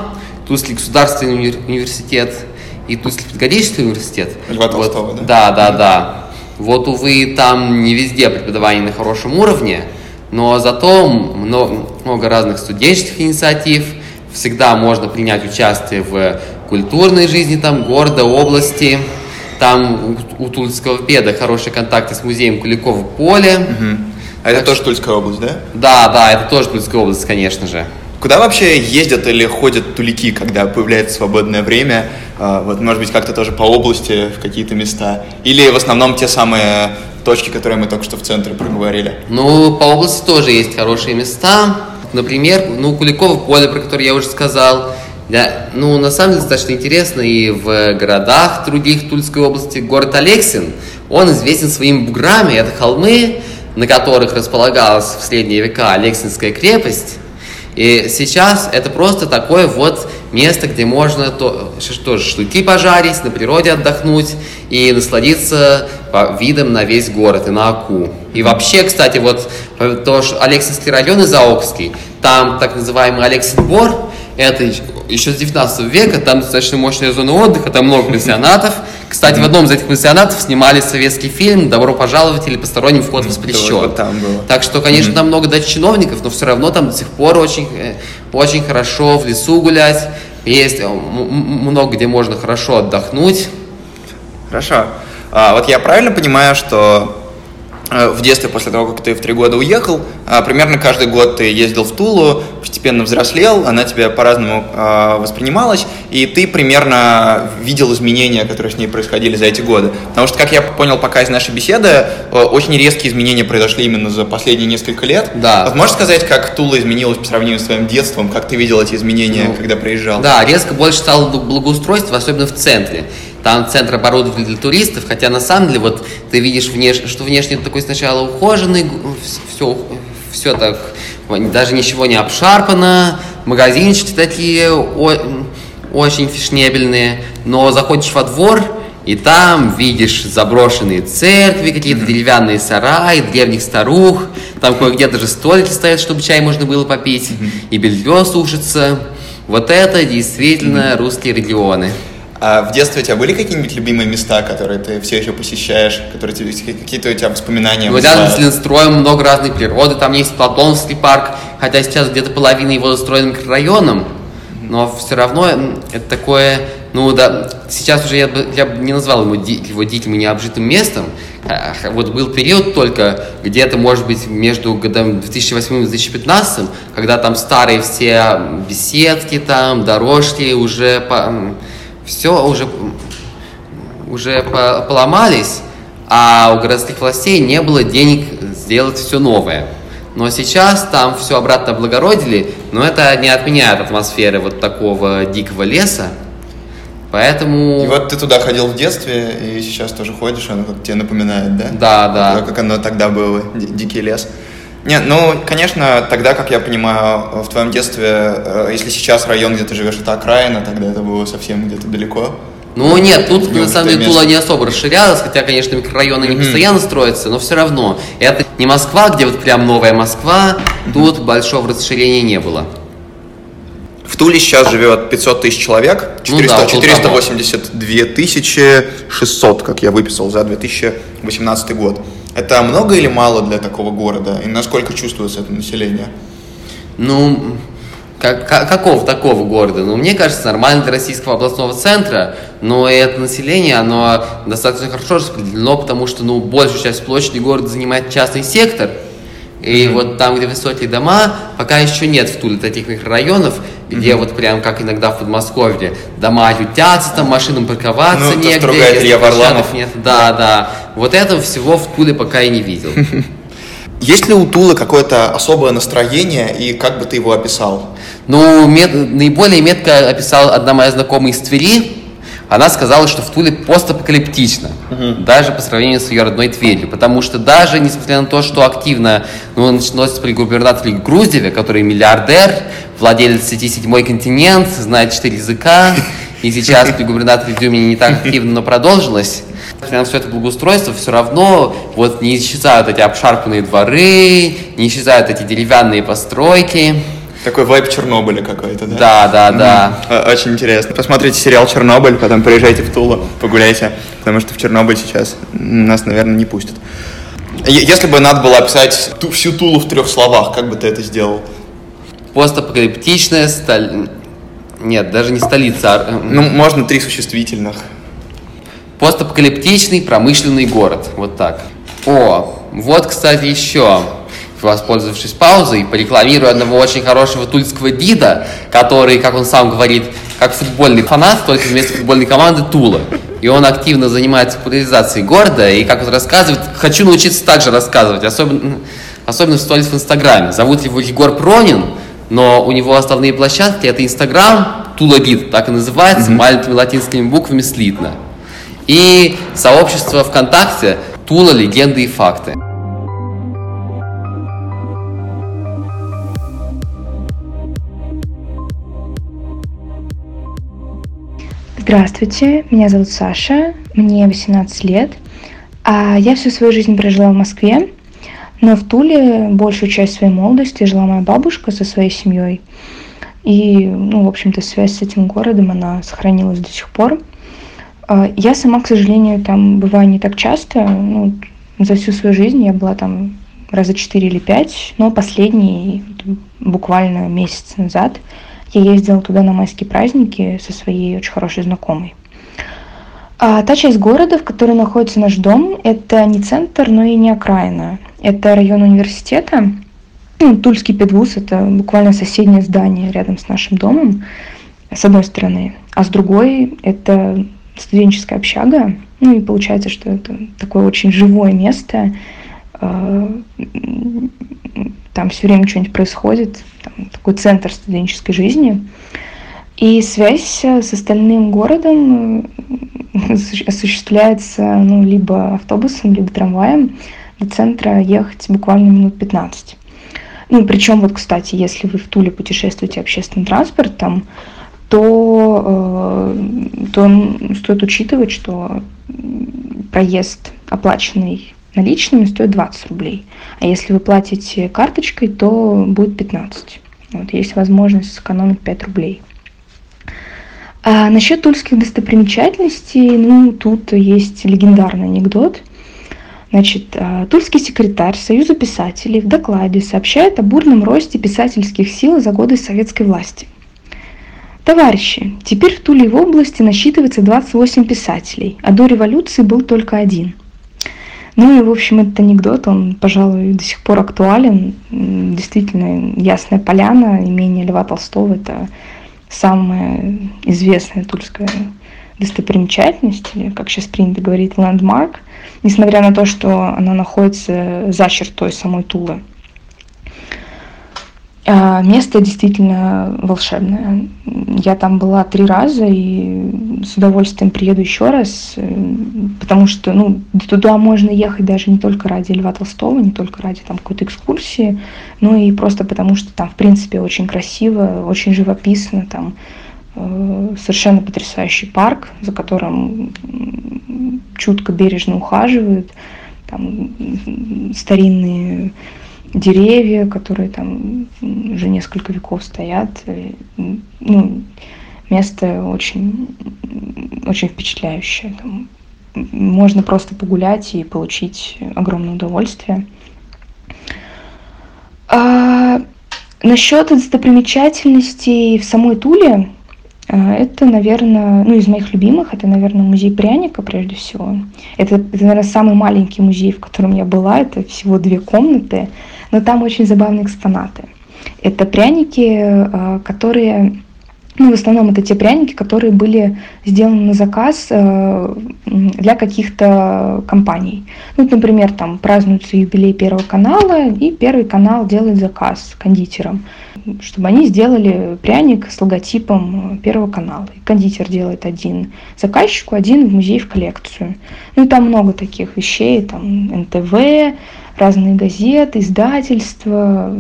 Тульский государственный университет и Тульский педагогический университет. Льва Толстого, да. Вот, увы, там не везде преподавание на хорошем уровне, но зато много разных студенческих инициатив. Всегда можно принять участие в культурной жизни там города, области. Там у тульского педа хорошие контакты с музеем Куликово поле. Угу. А это тоже Тульская область, да? Да, это тоже Тульская область, конечно же. Куда вообще ездят или ходят тулики, когда появляется свободное время? Может быть, как-то тоже по области, в какие-то места? Или в основном те самые точки, которые мы только что в центре проговорили? По области тоже есть хорошие места. Например, Куликово поле, про которое я уже сказал. Да, на самом деле, достаточно интересно и в городах других Тульской области. Город Алексин, он известен своими буграми. Это холмы, на которых располагалась в средние века Алексинская крепость. И сейчас это просто такое вот место, где можно шашлыки пожарить, на природе отдохнуть и насладиться видом на весь город и на Аку. И вообще, кстати, Алексинский район и Заокский, там так называемый Алексин-Бор, это еще с 19 века, там достаточно мощная зона отдыха, там много пансионатов, Кстати, в одном из этих пансионатов снимали советский фильм «Добро пожаловать» или «Посторонним вход воспрещен». Так что, конечно, там много дач чиновников, но все равно там до сих пор очень, очень хорошо в лесу гулять. Есть много где можно хорошо отдохнуть. Хорошо. Вот я правильно понимаю, что в детстве, после того, как ты в 3 года уехал, примерно каждый год ты ездил в Тулу, постепенно взрослел, она тебя по-разному воспринималась, и ты примерно видел изменения, которые с ней происходили за эти годы. Потому что, как я понял пока из нашей беседы, очень резкие изменения произошли именно за последние несколько лет. Да. Вот можешь сказать, как Тула изменилась по сравнению с твоим детством, как ты видел эти изменения, когда приезжал? Да, резко больше стало благоустройство, особенно в центре. Там центр оборудован для туристов, хотя на самом деле вот ты видишь, что внешне такой сначала ухоженный, все так, даже ничего не обшарпано, магазинчики такие очень фешнебельные, но заходишь во двор, и там видишь заброшенные церкви, какие-то деревянные сараи, древних старух, там кое-где даже столики стоят, чтобы чай можно было попить, и белье сушится. Вот это действительно русские регионы. А в детстве у тебя были какие-нибудь любимые места, которые ты все еще посещаешь, которые какие-то у тебя воспоминания? Ну, рядом с Ленстроем много разной природы, там есть Платоновский парк, хотя сейчас где-то половина его застроена микрорайоном, но все равно это такое, ну да, сейчас уже я бы не назвал его диким и необжитым местом, вот был период только где-то, может быть, между годом 2008 и 2015, когда там старые все беседки, там дорожки уже уже поломались, а у городских властей не было денег сделать все новое. Но сейчас там все обратно облагородили, но это не отменяет атмосферы вот такого дикого леса. Поэтому... И вот ты туда ходил в детстве, и сейчас тоже ходишь, оно как тебе напоминает, да? Да, да. Как оно тогда было, дикий лес. Нет, ну, конечно, тогда, как я понимаю, в твоем детстве, если сейчас район, где ты живешь, это окраина, тогда это было совсем где-то далеко. Ну, нет, тут, на самом деле, Тула не особо расширялась, хотя, конечно, микрорайоны не постоянно строятся, но все равно. Это не Москва, где вот прям новая Москва, тут большого расширения не было. В Туле сейчас живет 500 тысяч человек, 482 тысячи 600, как я выписал, за 2018 год. Это много или мало для такого города? И насколько чувствуется это население? Ну, какого такого города? Ну, мне кажется, нормально для российского областного центра, но это население, оно достаточно хорошо распределено, потому что, ну, большую часть площади города занимает частный сектор. И вот там, где высокие дома, пока еще нет в Туле таких микрорайонов, где вот прям, как иногда в Подмосковье, дома ютятся, там машинам парковаться негде. Ну, тут другая Илья Варламов. Нет. Да, да. Вот этого всего в Туле пока и не видел. Есть ли у Тулы какое-то особое настроение, и как бы ты его описал? Ну, наиболее метко описала одна моя знакомая из Твери. Она сказала, что в Туле постапокалиптично, даже по сравнению с ее родной Тверью, потому что даже несмотря на то, что активно началось при губернаторе Груздеве, который миллиардер, владелец сети «Седьмой континент», знает 4 языка, и сейчас при губернаторе Дюмине не так активно, но продолжилось. Несмотря на все это благоустройство, все равно вот не исчезают эти обшарпанные дворы, не исчезают эти деревянные постройки. Такой вайб Чернобыля какой-то, да? Да, да, да. Очень интересно. Посмотрите сериал «Чернобыль», потом приезжайте в Тулу, погуляйте, потому что в Чернобыль сейчас нас, наверное, не пустят. Если бы надо было описать всю Тулу в 3 словах, как бы ты это сделал? Постапокалиптичная Нет, даже не столица, Ну, можно 3 существительных. Постапокалиптичный промышленный город. Вот так. О, вот, кстати, еще... Воспользовавшись паузой, порекламирую одного очень хорошего тульского гида, который, как он сам говорит, как футбольный фанат, только вместо футбольной команды Тула. И он активно занимается популяризацией города, и, как он рассказывает, хочу научиться также рассказывать, особенно в сторис в Инстаграме. Зовут его Егор Пронин, но у него основные площадки — это Инстаграм, Тула Гид, так и называется, маленькими латинскими буквами слитно. И сообщество ВКонтакте «Тула. Легенды и факты». Здравствуйте, меня зовут Саша, мне 18 лет. Я всю свою жизнь прожила в Москве, но в Туле большую часть своей молодости жила моя бабушка со своей семьей. И, в общем-то, связь с этим городом, она сохранилась до сих пор. Я сама, к сожалению, там бываю не так часто. Ну, за всю свою жизнь я была там раза 4 или 5, но последний, буквально месяц назад, я ездила туда на майские праздники со своей очень хорошей знакомой. А та часть города, в которой находится наш дом, это не центр, но и не окраина. Это район университета. Ну, Тульский педвуз — это буквально соседнее здание рядом с нашим домом, с одной стороны. А с другой — это студенческая общага. Ну и получается, что это такое очень живое место. Там все время что-нибудь происходит. Там такой центр студенческой жизни. И связь с остальным городом осуществляется либо автобусом, либо трамваем. До центра ехать буквально минут 15. Ну, причем, вот, кстати, если вы в Туле путешествуете общественным транспортом, то стоит учитывать, что проезд, оплаченный наличными, стоит 20 рублей. А если вы платите карточкой, то будет 15. Вот, есть возможность сэкономить 5 рублей. А насчет тульских достопримечательностей, тут есть легендарный анекдот. Значит, тульский секретарь Союза писателей в докладе сообщает о бурном росте писательских сил за годы советской власти. Товарищи, теперь в Туле и в области насчитывается 28 писателей, а до революции был только один. Ну и, в общем, этот анекдот, он, пожалуй, до сих пор актуален. Действительно, Ясная Поляна, имение Льва Толстого – это самая известная тульская достопримечательность, или, как сейчас принято говорить, лендмарк, несмотря на то, что она находится за чертой самой Тулы. Место действительно волшебное. Я там была 3 раза и с удовольствием приеду еще раз, потому что туда можно ехать даже не только ради Льва Толстого, не только ради там какой-то экскурсии, но и просто потому, что там, в принципе, очень красиво, очень живописно, там совершенно потрясающий парк, за которым чутко, бережно ухаживают, там старинные деревья, которые там уже несколько веков стоят. Место очень, очень впечатляющее. Там можно просто погулять и получить огромное удовольствие. Насчет достопримечательностей в самой Туле, это, наверное, из моих любимых, это, наверное, музей пряника прежде всего. Это, наверное, самый маленький музей, в котором я была, это всего 2 комнаты, но там очень забавные экспонаты. Это пряники, которые, в основном это те пряники, которые были сделаны на заказ для каких-то компаний. Например, там празднуется юбилей Первого канала, и Первый канал делает заказ кондитерам, чтобы они сделали пряник с логотипом Первого канала. И кондитер делает один заказчику, один в музей в коллекцию. Там много таких вещей, там НТВ, разные газеты, издательства,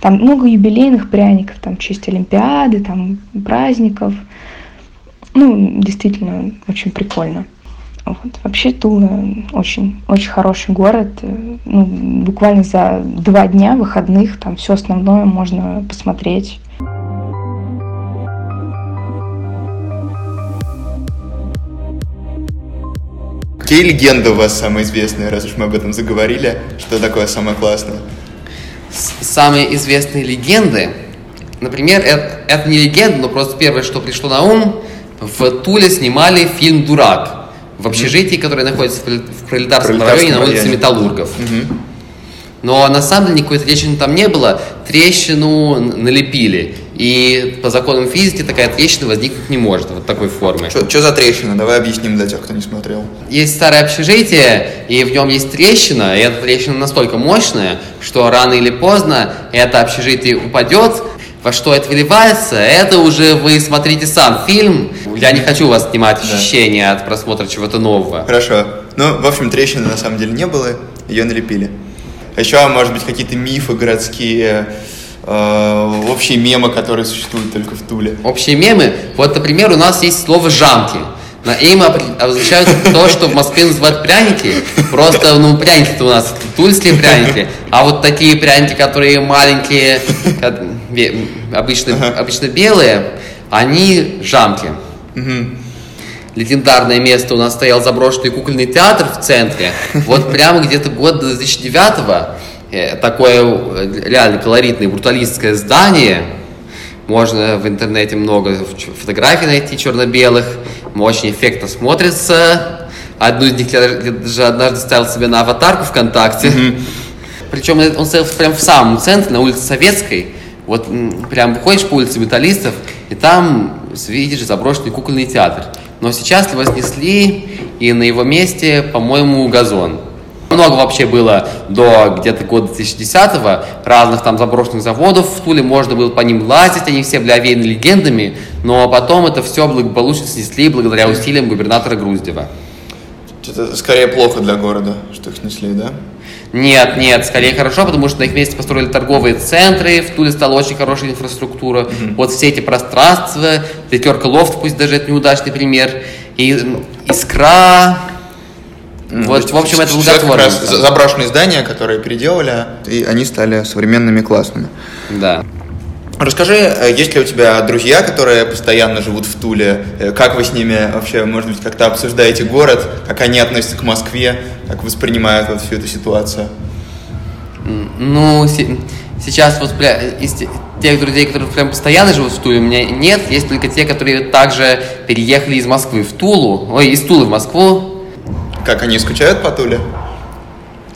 там много юбилейных пряников, там в честь Олимпиады, там праздников. Действительно, очень прикольно. Вот. Вообще Тула очень, очень хороший город. Буквально за 2 дня выходных там все основное можно посмотреть. Какие легенды у вас самые известные, раз уж мы об этом заговорили? Что такое самое классное? Самые известные легенды, например, это не легенда, но просто первое, что пришло на ум, в Туле снимали фильм «Дурак» в общежитии, которое находится в Пролетарском районе на улице Металлургов. Но на самом деле никакой трещины там не было, трещину налепили, и по законам физики такая трещина возникнуть не может, вот такой формы. Что за трещина? Давай объясним для тех, кто не смотрел. Есть старое общежитие, и в нем есть трещина, и эта трещина настолько мощная, что рано или поздно это общежитие упадет. Во что это выливается, это уже вы смотрите сам фильм. Я не хочу у вас снимать ощущения от просмотра чего-то нового. Хорошо. В общем, трещины на самом деле не было, ее налепили. Еще, может быть, какие-то мифы городские, общие мемы, которые существуют только в Туле. Общие мемы? Вот, например, у нас есть слово «жамки». На им обозначают то, что в Москве называют пряники. Просто, пряники-то у нас тульские пряники. А вот такие пряники, которые маленькие, обычно белые, они жамки. легендарное место. У нас стоял заброшенный кукольный театр в центре. Вот прямо где-то год 2009-го. Такое реально колоритное бруталистское здание. Можно в интернете много фотографий найти черно-белых. Очень эффектно смотрится. Одну из них я даже однажды ставил себе на аватарку ВКонтакте. Mm-hmm. Причем он стоял прямо в самом центре, на улице Советской. Вот прям выходишь по улице Металлистов, и там видишь заброшенный кукольный театр. Но сейчас его снесли, и на его месте, по-моему, газон. Много вообще было до где-то года 2010-го разных там заброшенных заводов в Туле, можно было по ним лазить, они все были овеяны легендами, но потом это все благополучно снесли благодаря усилиям губернатора Груздева. Это скорее плохо для города, что их снесли, да? Нет, скорее хорошо, потому что на их месте построили торговые центры, в Туле стала очень хорошая инфраструктура, mm-hmm. вот все эти пространства, Пятерка Лофт, пусть даже это неудачный пример, и Искра... Вот, в общем, это благотворно. Заброшенные здания, которые переделали, и они стали современными, классными. Да. Расскажи, есть ли у тебя друзья, которые постоянно живут в Туле? Как вы с ними вообще, может быть, как-то обсуждаете город? Как они относятся к Москве? Как воспринимают вот всю эту ситуацию? Ну, сейчас вот из тех друзей, которые прям постоянно живут в Туле, у меня нет. Есть только те, которые также переехали из Москвы в Тулу. Ой, из Тулы в Москву. Как, они скучают по Туле?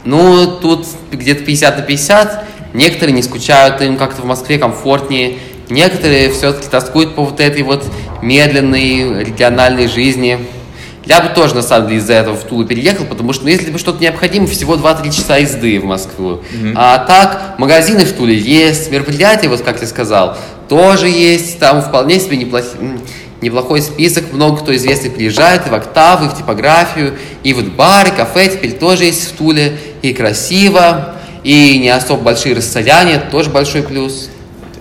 Ну, тут где-то 50 на 50. Некоторые не скучают, им как-то в Москве комфортнее. Некоторые все-таки тоскуют по вот этой вот медленной региональной жизни. Я бы тоже, на самом деле, из-за этого в Тулу переехал, потому что, ну, если бы что-то необходимо, всего 2-3 часа езды в Москву. Mm-hmm. А так, магазины в Туле есть, мероприятия, вот как я сказал, тоже есть. Там вполне себе неплохой список, много кто известный приезжает, и в Октаву, и в типографию, и вот бары, кафе теперь тоже есть в Туле, и красиво, и не особо большие расстояния, тоже большой плюс.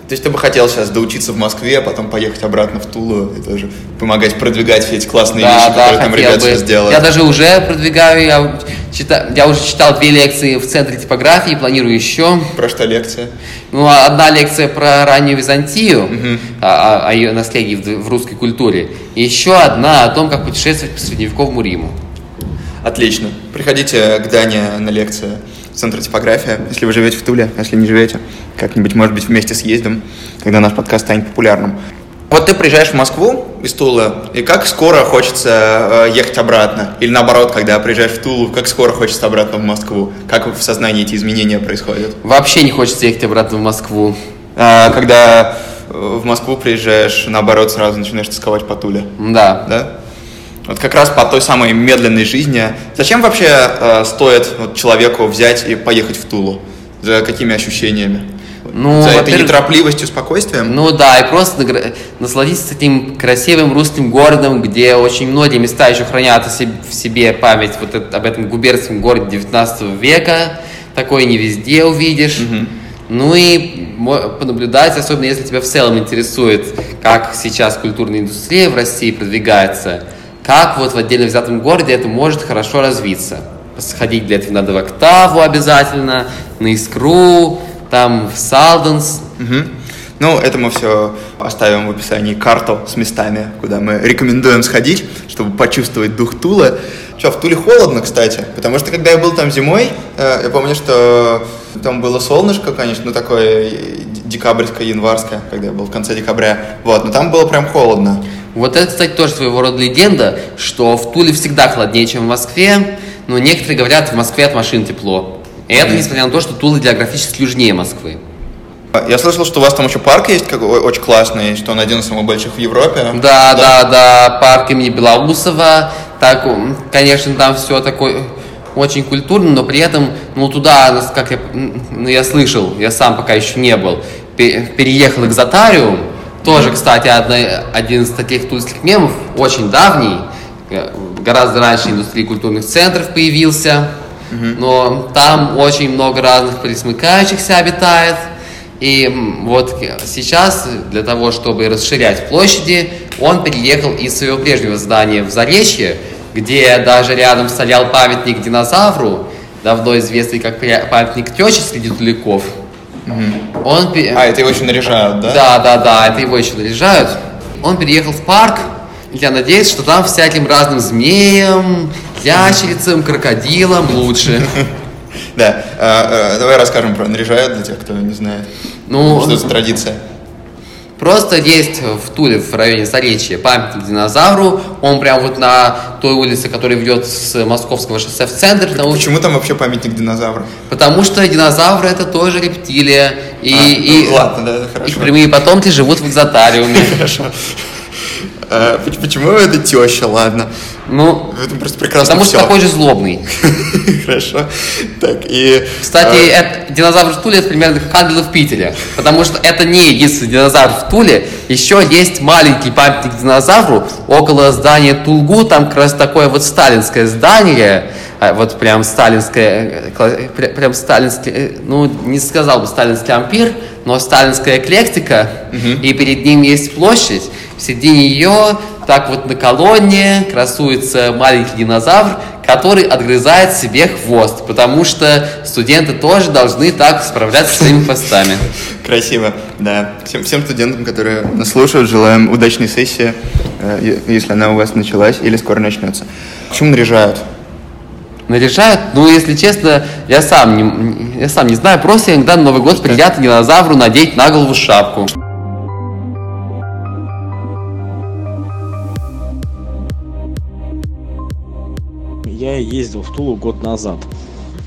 То есть ты бы хотел сейчас доучиться в Москве, а потом поехать обратно в Тулу и тоже помогать продвигать все эти классные вещи, которые там ребята сейчас делают? Я даже уже продвигаю, я уже читал 2 лекции в Центре типографии, планирую еще. Про что лекция? Ну, одна лекция про раннюю Византию, угу. о ее наследии в русской культуре, и еще одна о том, как путешествовать по средневековому Риму. Отлично. Приходите к Дане на лекцию Центра типография, если вы живете в Туле, если не живете, как-нибудь, может быть, вместе съездим, когда наш подкаст станет популярным. Вот ты приезжаешь в Москву из Тулы, и как скоро хочется ехать обратно? Или наоборот, когда приезжаешь в Тулу, как скоро хочется обратно в Москву? Как в сознании эти изменения происходят? Вообще не хочется ехать обратно в Москву. Когда в Москву приезжаешь, наоборот, сразу начинаешь тосковать по Туле. Да? Вот как раз по той самой медленной жизни. Зачем вообще стоит человеку взять и поехать в Тулу? За какими ощущениями? Ну, за этой неторопливостью, спокойствием? Ну да, и просто насладиться этим красивым русским городом, где очень многие места еще хранят в себе память вот об этом губернском городе 19 века. Такое не везде увидишь. Угу. Ну и понаблюдать, особенно если тебя в целом интересует, как сейчас культурная индустрия в России продвигается, как вот в отдельно взятом городе это может хорошо развиться. Сходить для этого надо в Октаву обязательно, на Искру, там в Салденс. Угу. Ну, это мы все оставим в описании карту с местами, куда мы рекомендуем сходить, чтобы почувствовать дух Тулы. Что, в Туле холодно, кстати, потому что когда я был там зимой, я помню, что там было солнышко, конечно, такое декабрьское, январское, когда я был в конце декабря, вот, но там было прям холодно. Вот это, кстати, тоже своего рода легенда, что в Туле всегда холоднее, чем в Москве, но некоторые говорят, в Москве от машин тепло. И это несмотря на то, что Тула географически южнее Москвы. Я слышал, что у вас там еще парк есть очень классный, что он один из самых больших в Европе. Да, парк имени Белоусова. Так, конечно, там все такое очень культурно, но при этом, ну, туда, как я слышал, я сам пока еще не был, переехал экзотариум. Тоже, кстати, один из таких тульских мемов, очень давний, гораздо раньше индустрии культурных центров появился, но там очень много разных пресмыкающихся обитает, и вот сейчас для того, чтобы расширять площади, он переехал из своего прежнего здания в Заречье, где даже рядом стоял памятник динозавру, давно известный как памятник тёче среди туляков. Угу. Это его еще наряжают, да? Да, это его еще наряжают. Он переехал в парк, Я надеюсь, что там всяким разным змеям, ящерицам, крокодилам лучше. Да, давай расскажем про наряжают для тех, кто не знает, что за традиция. Просто есть в Туле, в районе Заречья, памятник динозавру. Он прям вот на той улице, которая ведет с Московского шоссе в центр. Почему там вообще памятник динозавру? Потому что динозавры — это тоже рептилия. И прямые потомки живут в экзотариуме. Хорошо. Почему это теща, ладно? Это просто прекрасно. Потому что такой же злобный. Хорошо. Кстати, динозавр в Туле — это примерно как ангелы в Питере. Потому что это не единственный динозавр в Туле. Еще есть маленький памятник динозавру около здания Тулгу. Там как раз такое вот сталинское здание. Вот прям сталинское. Прям сталинское. Не сказал бы сталинский ампир, но сталинская эклектика. И перед ним есть площадь. В середине ее, так вот на колонне, красуется маленький динозавр, который отгрызает себе хвост, потому что студенты тоже должны так справляться с своими хвостами. Красиво, да. Всем студентам, которые нас слушают, желаем удачной сессии, если она у вас началась или скоро начнется. Почему наряжают? Наряжают? Если честно, я сам не знаю. Просто иногда на Новый год приятно динозавру надеть на голову шапку. Я ездил в Тулу год назад.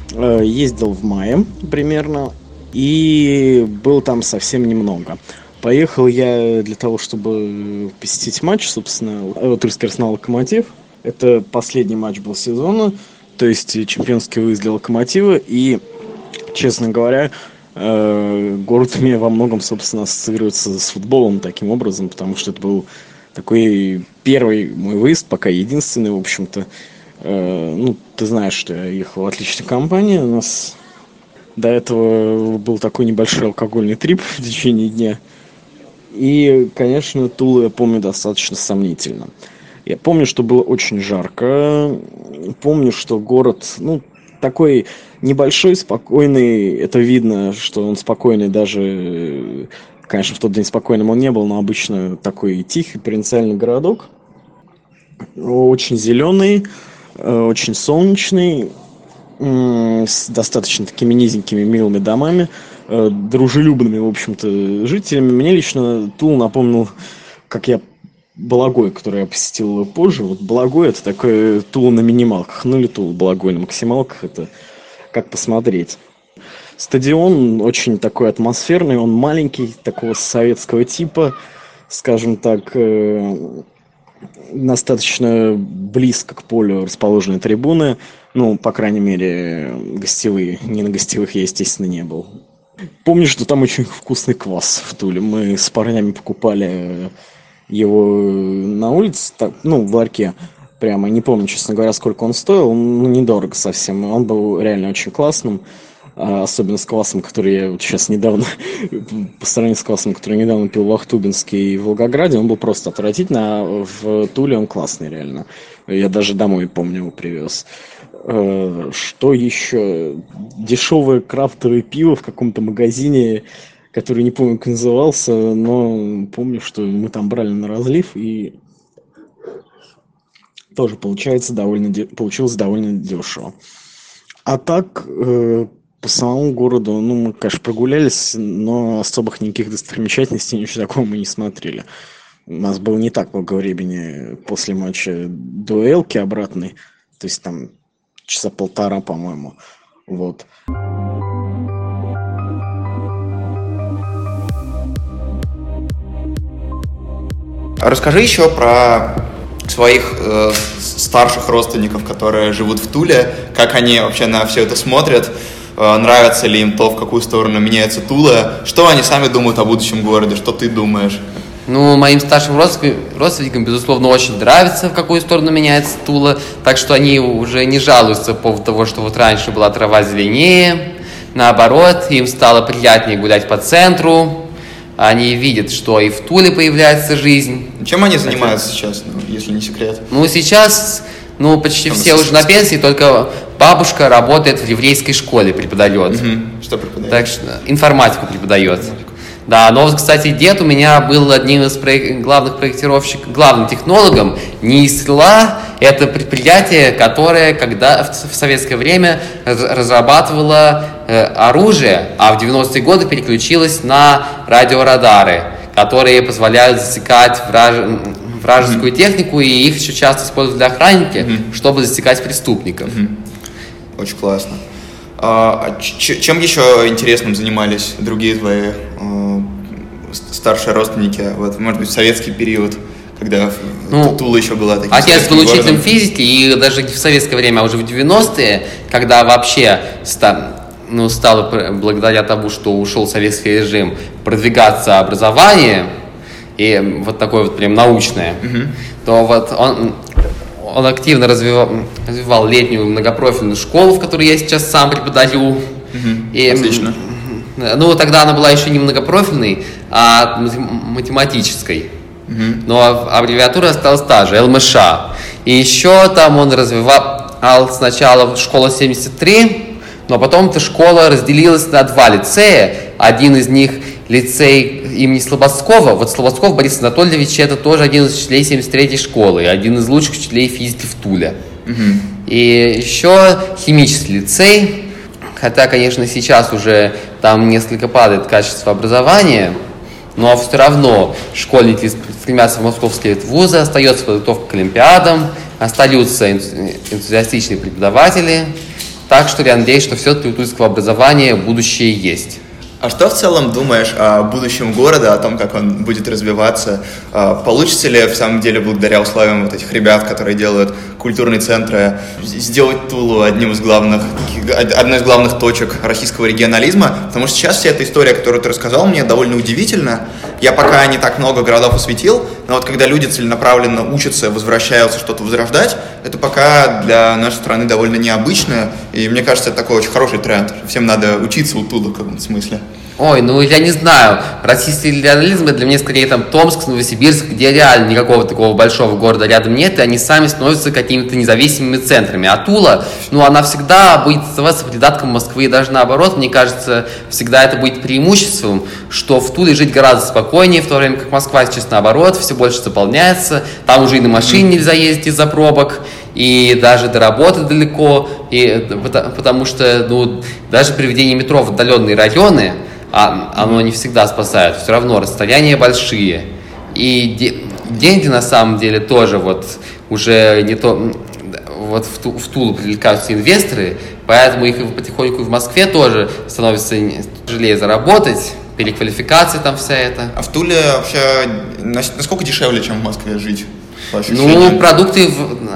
Ездил в мае примерно, и был там совсем немного. Поехал я для того, чтобы посетить матч, собственно, Тульский Арсенал — Локомотив. Это последний матч был сезона, то есть чемпионский выезд для Локомотива. И, честно говоря, город у меня во многом, собственно, ассоциируется с футболом таким образом, потому что это был такой первый мой выезд, пока единственный, в общем-то. Ты знаешь, что я ехал в отличной компании. У нас до этого был такой небольшой алкогольный трип в течение дня. И, конечно, Тулу я помню достаточно сомнительно. Я помню, что было очень жарко. Помню, что город, такой небольшой, спокойный. Это видно, что он спокойный даже... Конечно, в тот день спокойным он не был, но обычно такой тихий, провинциальный городок. Очень зеленый. Очень солнечный, с достаточно такими низенькими, милыми домами, дружелюбными, в общем-то, жителями. Мне лично Тул напомнил, как я Балагой, который я посетил позже. Вот Балагой — это такое Тула на минималках, или Тула Балагой на максималках, это как посмотреть. Стадион очень такой атмосферный, он маленький, такого советского типа, скажем так, достаточно близко к полю расположены трибуны, по крайней мере, гостевые. Не на гостевых я, естественно, не был. Помню, что там очень вкусный квас в Туле. Мы с парнями покупали его на улице, в ларьке. Прямо не помню, честно говоря, сколько он стоил. Недорого совсем. Он был реально очень классным. Особенно с квасом, который я вот сейчас недавно, по сравнению с квасом, который недавно пил в Ахтубинске и в Волгограде, он был просто отвратительный, а в Туле он классный реально. Я даже домой, помню, его привез. Что еще? Дешевое крафтовое пиво в каком-то магазине, который не помню, как назывался, но помню, что мы там брали на разлив, и тоже получилось довольно дешево. А так... По самому городу, мы, конечно, прогулялись, но особых никаких достопримечательностей, ничего такого мы не смотрели. У нас было не так много времени после матча до Элки обратной, то есть там часа полтора, по-моему, вот. Расскажи еще про своих старших родственников, которые живут в Туле, как они вообще на все это смотрят. Нравится ли им то, в какую сторону меняется Тула? Что они сами думают о будущем городе? Что ты думаешь? Моим старшим родственникам, безусловно, очень нравится, в какую сторону меняется Тула. Так что они уже не жалуются по поводу того, что вот раньше была трава зеленее. Наоборот, им стало приятнее гулять по центру. Они видят, что и в Туле появляется жизнь. Чем они занимаются сейчас, если не секрет? Сейчас... почти там все уже на пенсии, только бабушка работает в еврейской школе, преподает. Что преподает? Так что информатику преподает. Да, но, кстати, дед у меня был одним из главных проектировщиков, главным технологом НИИСЛА. Это предприятие, которое в советское время разрабатывало оружие, а в 90-е годы переключилось на радиорадары, которые позволяют засекать вражескую технику, и их еще часто используют для охранники, чтобы засекать преступников. Очень классно. А чем еще интересным занимались другие твои старшие родственники, вот, может быть, в советский период, когда Тула еще была таким отец был учителем физики, и даже в советское время, а уже в 90-е, когда вообще стало, благодаря тому, что ушел советский режим, продвигаться образование, и вот такое вот прям научное, то вот он активно развивал летнюю многопрофильную школу, в которой я сейчас сам преподаю. И, отлично. Тогда она была еще не многопрофильной, а математической. Но аббревиатура осталась та же, ЛМШ. И еще там он развивал сначала школа 73, но потом эта школа разделилась на два лицея. Один из них лицей имени Слободского. Вот Слободсков Борис Анатольевич — это тоже один из учителей 73-й школы, один из лучших учителей физики в Туле. И еще химический лицей, хотя, конечно, сейчас уже там несколько падает качество образования, но все равно школьники стремятся в московские вузы, остается подготовка к олимпиадам, остаются энтузиастичные преподаватели. Так что я надеюсь, что все-таки у тульского образования будущее есть. А что в целом думаешь о будущем города, о том, как он будет развиваться? Получится ли, в самом деле, благодаря условиям вот этих ребят, которые делают культурные центры, сделать Тулу одной из главных точек российского регионализма? Потому что сейчас вся эта история, которую ты рассказал, мне довольно удивительна. Я пока не так много городов осветил, но вот когда люди целенаправленно учатся, возвращаются, что-то возрождать, это пока для нашей страны довольно необычно. И мне кажется, это такой очень хороший тренд. Всем надо учиться у Тулы в каком-то смысле. Ой, я не знаю. Российский регионализм — это для меня скорее там Томск, Новосибирск, где реально никакого такого большого города рядом нет, и они сами становятся какими-то независимыми центрами. А Тула, она всегда будет оставаться придатком Москвы, и даже наоборот, мне кажется, всегда это будет преимуществом, что в Туле жить гораздо спокойнее, в то время как Москва сейчас наоборот, все больше заполняется, там уже и на машине нельзя ездить из-за пробок, и даже до работы далеко, и потому что даже приведение метро в отдаленные районы, оно не всегда спасает, все равно расстояния большие, и деньги на самом деле тоже уже не то, в Тулу привлекаются инвесторы, поэтому их потихоньку в Москве тоже становится тяжелее заработать, переквалификация там вся эта. А в Туле вообще насколько дешевле, чем в Москве жить? Продукты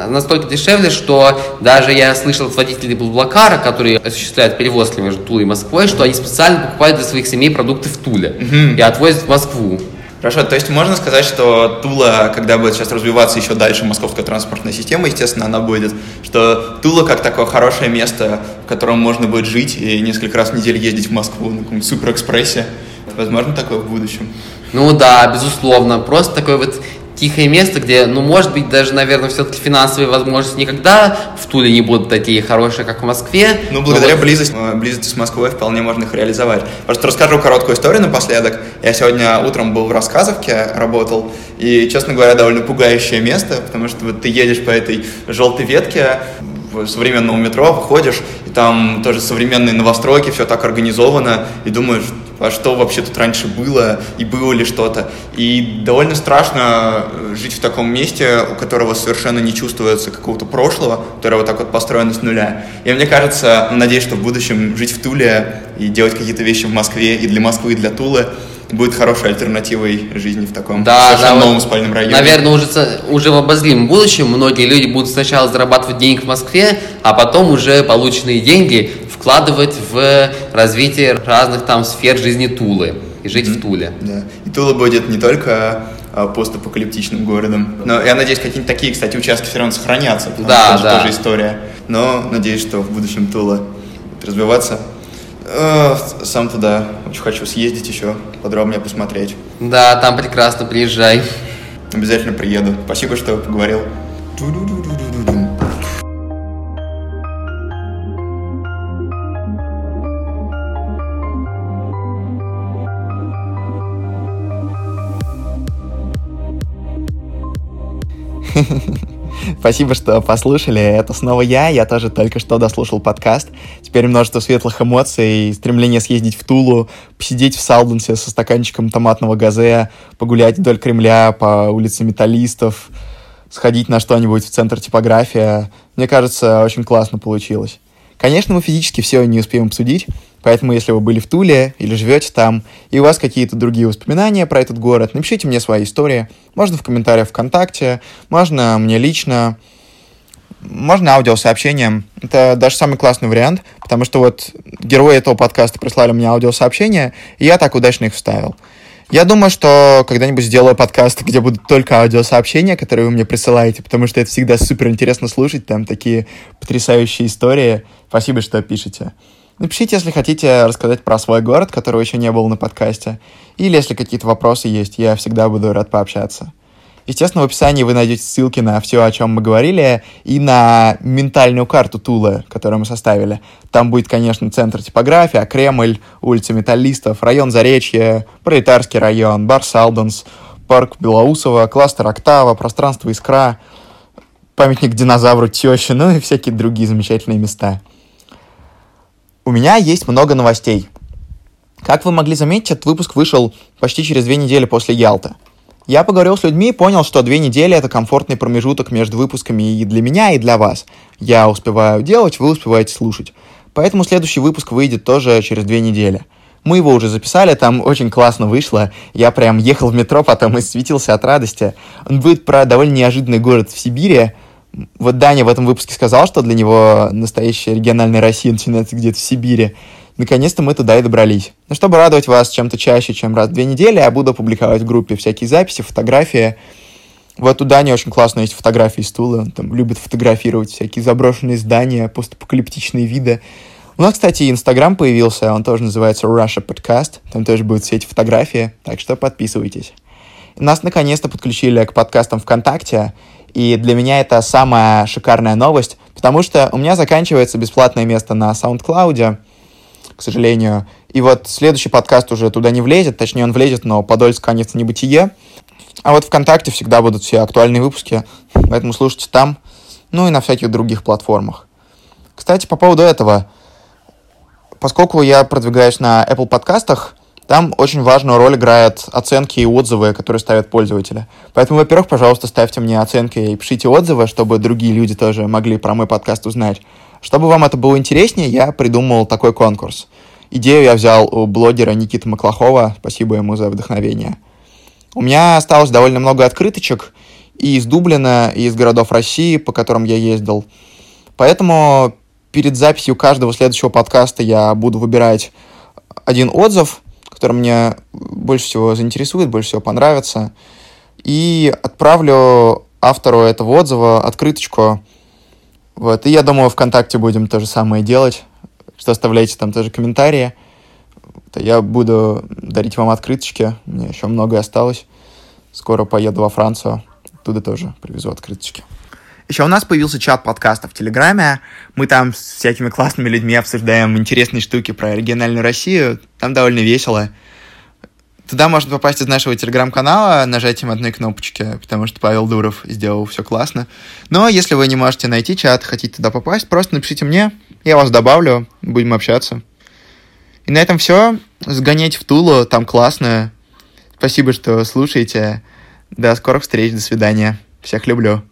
настолько дешевле, что даже я слышал от водителей Блаблакара, которые осуществляют перевозки между Тулой и Москвой, что они специально покупают для своих семей продукты в Туле и отвозят в Москву. Хорошо, то есть можно сказать, что Тула, когда будет сейчас развиваться еще дальше московская транспортная система, естественно, она будет, что Тула как такое хорошее место, в котором можно будет жить и несколько раз в неделю ездить в Москву на каком-нибудь суперэкспрессе. Возможно, такое в будущем? Да, безусловно. Просто такое вот тихое место, где, может быть, даже, наверное, все-таки финансовые возможности никогда в Туле не будут такие хорошие, как в Москве. Благодаря близости с Москвой вполне можно их реализовать. Просто расскажу короткую историю напоследок. Я сегодня утром был в Рассказовке, работал, и, честно говоря, довольно пугающее место, потому что ты едешь по этой желтой ветке современного метро, выходишь, и там тоже современные новостройки, все так организовано, и думаешь, а что вообще тут раньше было, и было ли что-то. И довольно страшно жить в таком месте, у которого совершенно не чувствуется какого-то прошлого, которое вот так вот построено с нуля. И мне кажется, надеюсь, что в будущем жить в Туле и делать какие-то вещи в Москве и для Москвы, и для Тулы будет хорошей альтернативой жизни в таком совершенно новом спальном районе. Наверное, уже в обозримом будущем многие люди будут сначала зарабатывать денег в Москве, а потом уже полученные деньги вкладывать в развитие разных там сфер жизни Тулы и жить в Туле. Да. И Тула будет не только постапокалиптичным городом, но я надеюсь, какие-нибудь такие, кстати, участки все равно сохранятся, потому что это тоже история. Но надеюсь, что в будущем Тула будет развиваться. Сам туда очень хочу съездить еще, подробнее посмотреть. Да, там прекрасно, приезжай. Обязательно приеду. Спасибо, что поговорил. Спасибо, что послушали. Это снова я тоже только что дослушал подкаст. Теперь множество светлых эмоций, стремление съездить в Тулу, посидеть в Салденсе со стаканчиком томатного газе, погулять вдоль Кремля, по улице Металлистов, сходить на что-нибудь в центр типография. Мне кажется, очень классно получилось. Конечно, мы физически все не успеем обсудить, поэтому если вы были в Туле или живете там, и у вас какие-то другие воспоминания про этот город, напишите мне свои истории. Можно в комментариях ВКонтакте, можно мне лично, можно аудиосообщением. Это даже самый классный вариант, потому что вот герои этого подкаста прислали мне аудиосообщения, и я так удачно их вставил. Я думаю, что когда-нибудь сделаю подкаст, где будут только аудиосообщения, которые вы мне присылаете, потому что это всегда супер интересно слушать, там такие потрясающие истории. Спасибо, что пишете. Напишите, если хотите рассказать про свой город, которого еще не было на подкасте, или если какие-то вопросы есть, я всегда буду рад пообщаться. Естественно, в описании вы найдете ссылки на все, о чем мы говорили, и на ментальную карту Тулы, которую мы составили. Там будет, конечно, центр типография, Кремль, улица Металлистов, район Заречье, Пролетарский район, бар Салденс, парк Белоусово, кластер Октава, пространство Искра, памятник динозавру Тёще, ну и всякие другие замечательные места. У меня есть много новостей. Как вы могли заметить, этот выпуск вышел почти через 2 недели после Ялты. Я поговорил с людьми и понял, что 2 недели — это комфортный промежуток между выпусками и для меня, и для вас. Я успеваю делать, вы успеваете слушать. Поэтому следующий выпуск выйдет тоже через 2 недели. Мы его уже записали, там очень классно вышло. Я прям ехал в метро, потом и светился от радости. Он будет про довольно неожиданный город в Сибири. Вот Даня в этом выпуске сказал, что для него настоящая региональная Россия начинается где-то в Сибири. Наконец-то мы туда и добрались. Но чтобы радовать вас чем-то чаще, чем раз в 2 недели, я буду публиковать в группе всякие записи, фотографии. Вот у Дани очень классно есть фотографии из Тулы. Он там любит фотографировать всякие заброшенные здания, постапокалиптичные виды. У нас, кстати, Инстаграм появился, он тоже называется Russia Podcast. Там тоже будут все эти фотографии, так что подписывайтесь. Нас наконец-то подключили к подкастам ВКонтакте, и для меня это самая шикарная новость, потому что у меня заканчивается бесплатное место на SoundCloud, к сожалению. И вот следующий подкаст уже туда не влезет, точнее он влезет, но Подольск конец небытие. А вот ВКонтакте всегда будут все актуальные выпуски, поэтому слушайте там, ну и на всяких других платформах. Кстати, по поводу этого. Поскольку я продвигаюсь на Apple подкастах, там очень важную роль играют оценки и отзывы, которые ставят пользователи. Поэтому, во-первых, пожалуйста, ставьте мне оценки и пишите отзывы, чтобы другие люди тоже могли про мой подкаст узнать. Чтобы вам это было интереснее, я придумал такой конкурс. Идею я взял у блогера Никиты Маклахова, спасибо ему за вдохновение. У меня осталось довольно много открыточек и из Дублина, и из городов России, по которым я ездил. Поэтому перед записью каждого следующего подкаста я буду выбирать один отзыв, который меня больше всего заинтересует, больше всего понравится, и отправлю автору этого отзыва открыточку. Вот. И я думаю, ВКонтакте будем то же самое делать, что оставляйте там тоже комментарии. Я буду дарить вам открыточки, у меня еще многое осталось. Скоро поеду во Францию, оттуда тоже привезу открыточки. Еще у нас появился чат подкаста в Телеграме. Мы там с всякими классными людьми обсуждаем интересные штуки про региональную Россию. Там довольно весело. Туда можно попасть из нашего Телеграм-канала нажатием одной кнопочки, потому что Павел Дуров сделал все классно. Но если вы не можете найти чат, хотите туда попасть, просто напишите мне, я вас добавлю, будем общаться. И на этом все. Сгоняйте в Тулу, там классно. Спасибо, что слушаете. До скорых встреч, до свидания. Всех люблю.